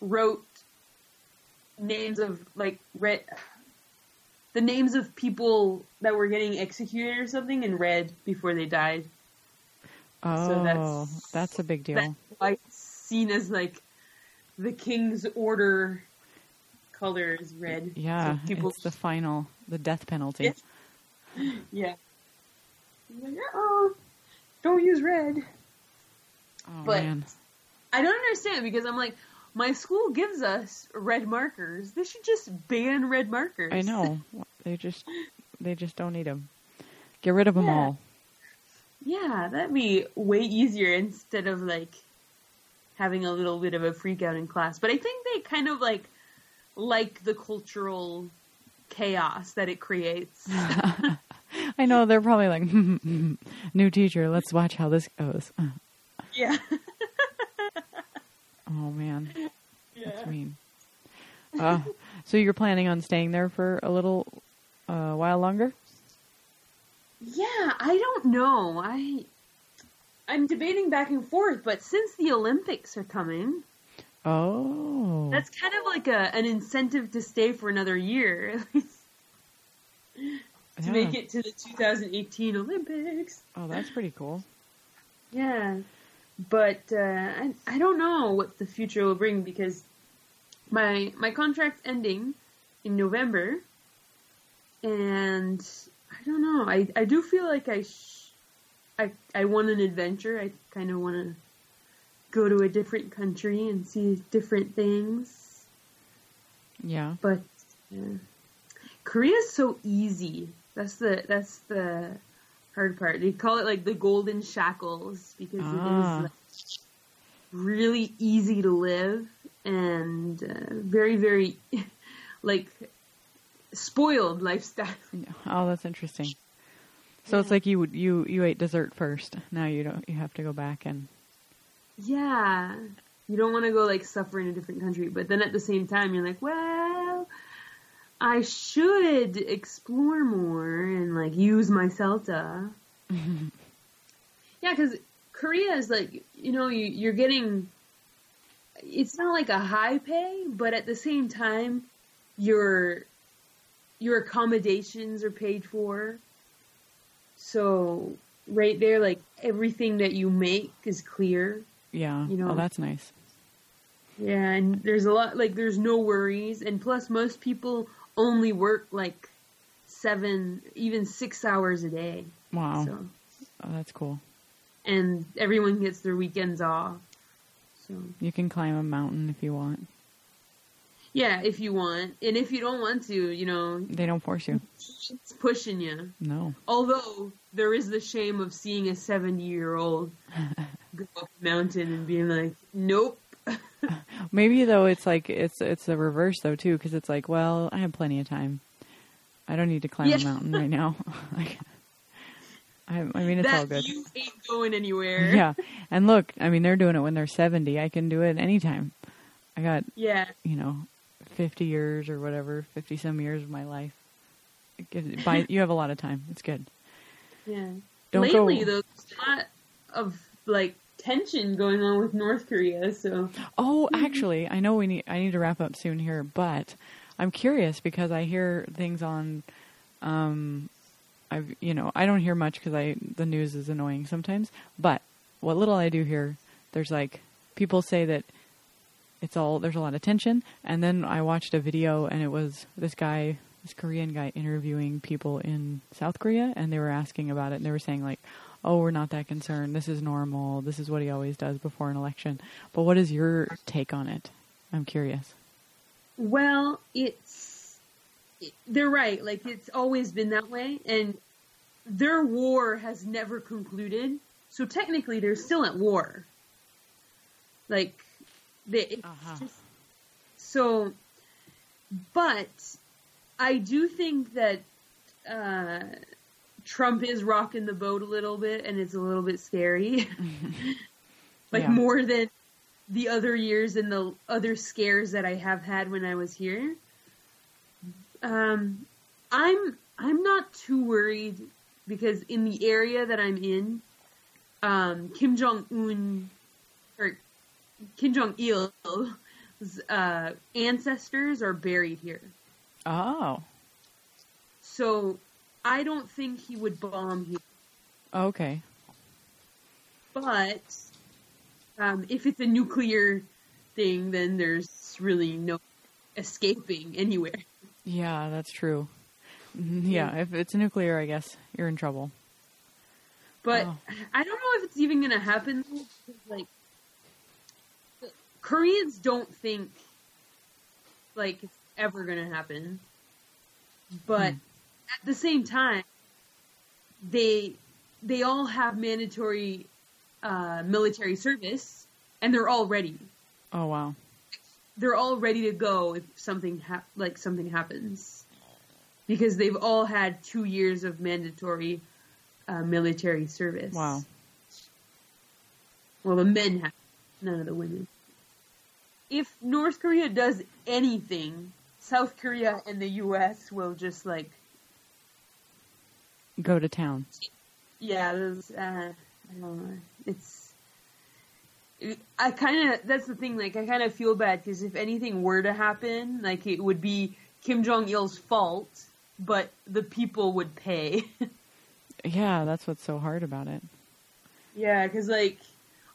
wrote names of, like, red... The names of people that were getting executed or something in red before they died. Oh, so that's, that's a big deal. That's why it's seen as like the king's order color is red. Yeah, so people... it's the final, the death penalty. Yeah. Yeah. Like, uh-oh, don't use red. Oh, but man. I don't understand because I'm like, my school gives us red markers. They should just ban red markers. I know. They just they just don't need them. Get rid of them yeah. all. Yeah, that'd be way easier instead of, like, having a little bit of a freak out in class. But I think they kind of, like, like the cultural chaos that it creates. I know. They're probably like, new teacher, let's watch how this goes. Yeah. Oh, man. Yeah. That's mean. Uh, so you're planning on staying there for a little uh, while longer? Yeah, I don't know. I, I'm debating back and forth, but since the Olympics are coming... Oh. That's kind of like a, an incentive to stay for another year, at least. To yeah. make it to the two thousand eighteen Olympics. Oh, that's pretty cool. Yeah. But uh, I, I don't know what the future will bring because my my contract's ending in November, and I don't know. I, I do feel like I sh- I I want an adventure. I kind of want to go to a different country and see different things. Yeah, but uh, Korea's so easy. That's the that's the. hard part. They call it like the golden shackles because ah. it is like, really easy to live and uh, very, very like spoiled lifestyle. Oh, that's interesting. So yeah. It's like you you you ate dessert first. Now you don't. You have to go back and. Yeah, you don't want to go like suffer in a different country, but then at the same time you're like, well, I should explore more and like use my CELTA. Yeah, because Korea is like, you know, you, you're getting. It's not like a high pay, but at the same time, your your accommodations are paid for. So right there, like everything that you make is clear. Yeah. You know, oh, that's nice. Yeah, and there's a lot, like there's no worries, and plus most people only work like seven, even six hours a day. Wow. So. Oh, that's cool. And everyone gets their weekends off. You can climb a mountain if you want. Yeah, if you want. And if you don't want to, you know... They don't force you. It's pushing you. No. Although, there is the shame of seeing a seventy-year-old go up a mountain and being like, nope. Maybe, though, it's like, it's it's the reverse, though, too, because it's like, well, I have plenty of time. I don't need to climb yeah. a mountain right now. Like... I, I mean, it's that all good. You ain't going anywhere. Yeah. And look, I mean, they're doing it when they're seventy. I can do it anytime. I got, yeah. you know, fifty years or whatever, fifty some years of my life. It, by, you have a lot of time. It's good. Yeah. Don't Lately, go... though, there's a lot of, like, tension going on with North Korea, so. Oh, actually, I know we need, I need to wrap up soon here, but I'm curious because I hear things on, um, I've, you know, I don't hear much because I the news is annoying sometimes. But what little I do hear, there's like people say that it's all there's a lot of tension. And then I watched a video, and it was this guy, this Korean guy, interviewing people in South Korea, and they were asking about it, and they were saying like, "Oh, we're not that concerned. This is normal. This is what he always does before an election." But what is your take on it? I'm curious. Well, it's. They're right. Like, it's always been that way. And their war has never concluded. So technically, they're still at war. Like, they, it's uh-huh. just... So, but I do think that uh, Trump is rocking the boat a little bit, and it's a little bit scary. Like, yeah. more than the other years and the other scares that I have had when I was here. Um, I'm, I'm not too worried because in the area that I'm in, um, Kim Jong-un or Kim Jong-il's, uh, ancestors are buried here. Oh. So I don't think he would bomb here. Okay. But, um, if it's a nuclear thing, then there's really no escaping anywhere. Yeah, that's true. Yeah, if it's nuclear, I guess you're in trouble. But oh. I don't know if it's even going to happen. Like, Koreans don't think like it's ever going to happen. But hmm. at the same time, they they all have mandatory uh, military service, and they're all ready. Oh wow. They're all ready to go if something ha- like something happens, because they've all had two years of mandatory uh, military service. Wow. Well, the men have, none of the women. If North Korea does anything, South Korea and the U S will just like go to town. Yeah, uh, I don't know. It's. I kind of, that's the thing, like, I kind of feel bad, because if anything were to happen, like, it would be Kim Jong-il's fault, but the people would pay. Yeah, that's what's so hard about it. Yeah, because, like,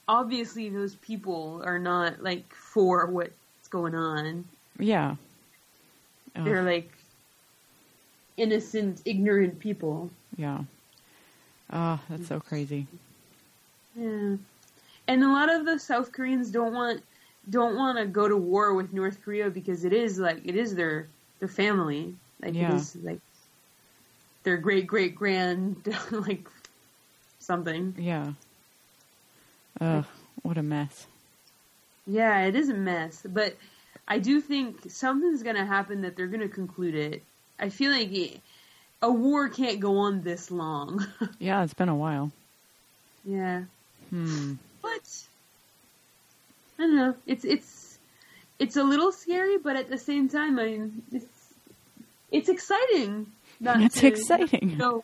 obviously those people are not, like, for what's going on. Yeah. Uh, They're, like, innocent, ignorant people. Yeah. Ah, oh, that's so crazy. Yeah. And a lot of the South Koreans don't want don't want to go to war with North Korea because it is like it is their their family, like yeah. it is like their great great grand like something. Yeah. Ugh, like, what a mess. Yeah, it is a mess, but I do think something's gonna happen that they're gonna conclude it. I feel like a war can't go on this long. Yeah, it's been a while. Yeah. Hmm. But I don't know. It's it's it's a little scary, but at the same time, I mean, it's it's exciting. Not it's to, exciting. No,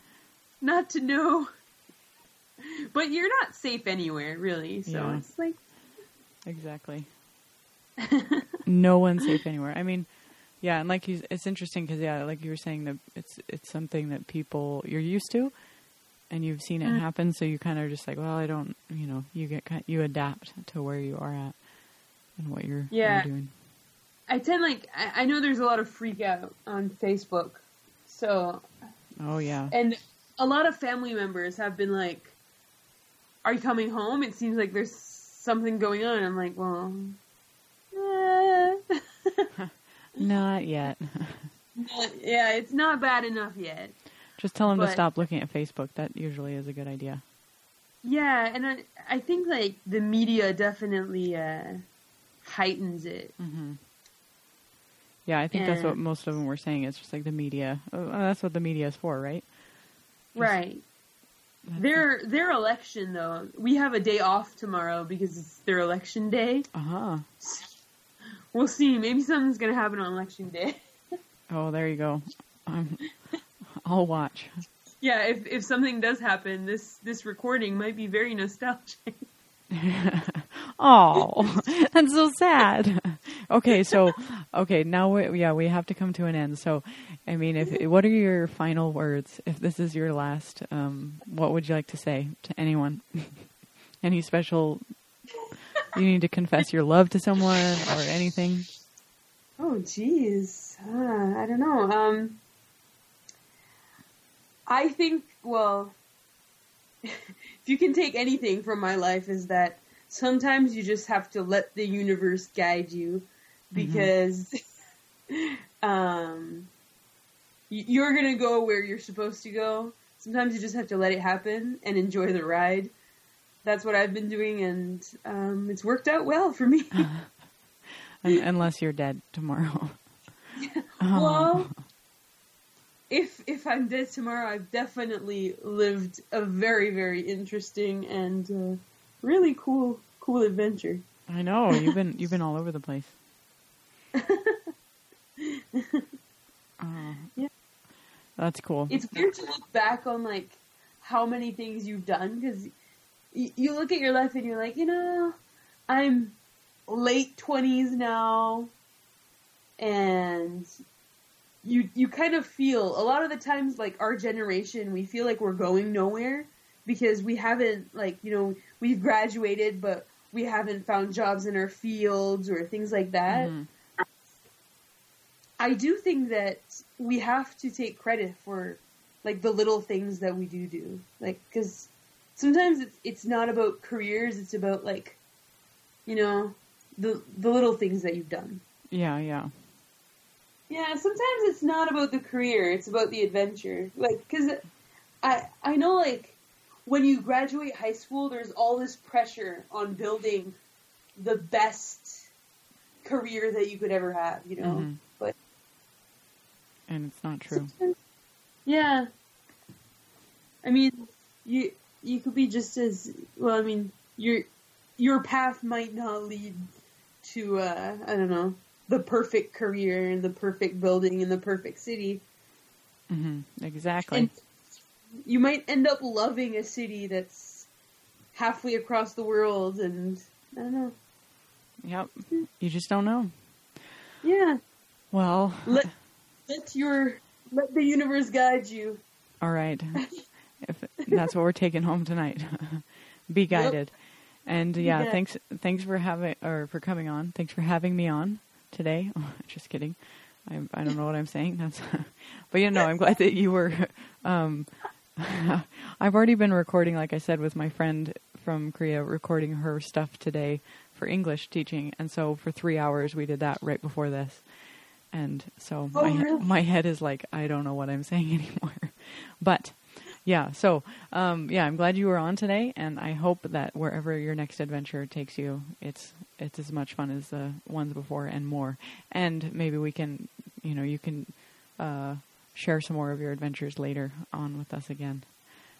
not to know. But you're not safe anywhere, really. So yeah. It's like exactly. No one's safe anywhere. I mean, yeah, and like you, it's interesting because yeah, like you were saying that it's it's something that people you're used to, and you've seen it mm. happen. So you kind of just like, well, I don't, you know, you get you adapt to where you are at and what you're, yeah. what you're doing. I tend like I, I know there's a lot of freak out on Facebook, so oh yeah, and a lot of family members have been like, "Are you coming home? It seems like there's something going on." I'm like, well. Not yet. Not, yeah, it's not bad enough yet. Just tell them but, to stop looking at Facebook. That usually is a good idea. Yeah, and I, I think like the media definitely uh, heightens it. Mm-hmm. Yeah, I think and, that's what most of them were saying. It's just like the media. Oh, that's what the media is for, right? Just, right. Their their election though. We have a day off tomorrow because it's their election day. Uh huh. So, we'll see. Maybe something's going to happen on election day. Oh, there you go. Um, I'll watch. Yeah, if if something does happen, this, this recording might be very nostalgic. Oh, that's so sad. Okay, so, okay, now, we, yeah, we have to come to an end. So, I mean, if what are your final words? If this is your last, um, what would you like to say to anyone? Any special... You need to confess your love to someone or anything. Oh, geez. Uh, I don't know. Um, I think, well, if you can take anything from my life is that sometimes you just have to let the universe guide you because mm-hmm. um, you're going to go where you're supposed to go. Sometimes you just have to let it happen and enjoy the ride. That's what I've been doing, and um, it's worked out well for me. uh, unless you're dead tomorrow. Yeah. Oh. Well, if if I'm dead tomorrow, I've definitely lived a very, very interesting and uh, really cool cool adventure. I know you've been you've been all over the place. uh, yeah, that's cool. It's weird to look back on like how many things you've done because. You look at your life and you're like, you know, I'm late twenties now, and you you kind of feel, a lot of the times, like, our generation, we feel like we're going nowhere, because we haven't, like, you know, we've graduated, but we haven't found jobs in our fields, or things like that. Mm-hmm. I do think that we have to take credit for, like, the little things that we do do, like, because... Sometimes it's not about careers. It's about, like, you know, the the little things that you've done. Yeah, yeah. Yeah, sometimes it's not about the career. It's about the adventure. Like, because I, I know, like, when you graduate high school, there's all this pressure on building the best career that you could ever have, you know? Mm-hmm. But and it's not true. Yeah. I mean, you... You could be just as well. I mean, your your path might not lead to uh, I don't know the perfect career and the perfect building and the perfect city. Mm-hmm. Exactly. And you might end up loving a city that's halfway across the world, and I don't know. Yep. You just don't know. Yeah. Well, let let your let the universe guide you. All right. If that's what we're taking home tonight. Be guided. Yep. And yeah, yeah, thanks thanks for having or for coming on. Thanks for having me on today. Oh, just kidding. I I don't know what I'm saying. That's But you know, I'm glad that you were um I've already been recording like I said with my friend from Korea recording her stuff today for English teaching. And so for three hours we did that right before this. And so oh, my really? my head is like I don't know what I'm saying anymore. But yeah, so, um, yeah, I'm glad you were on today, and I hope that wherever your next adventure takes you, it's it's as much fun as the ones before and more. And maybe we can, you know, you can uh, share some more of your adventures later on with us again.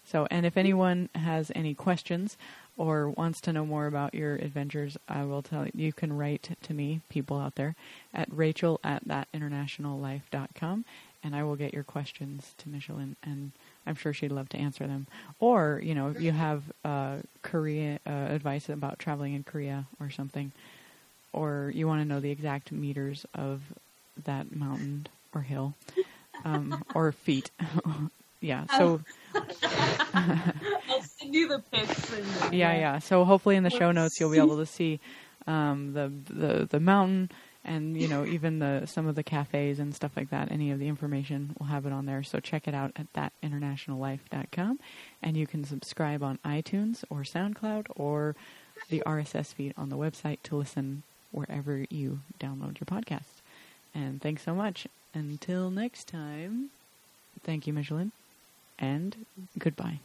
So, and if anyone has any questions or wants to know more about your adventures, I will tell you, you can write to me, people out there, at Rachel at that international life dot com, and I will get your questions to Micheline, and I'm sure she'd love to answer them. Or, you know, if you have uh, Korea uh, advice about traveling in Korea or something, or you want to know the exact meters of that mountain or hill, um, or feet. Yeah, so... I'll send you the pics. And yeah, yeah. So hopefully in the show notes you'll be able to see um, the, the the mountain and, you know, even the some of the cafes and stuff like that. Any of the information, we'll have it on there. So check it out at that international life dot com. And you can subscribe on iTunes or SoundCloud or the R S S feed on the website to listen wherever you download your podcast. And thanks so much. Until next time, thank you, Micheline. And goodbye.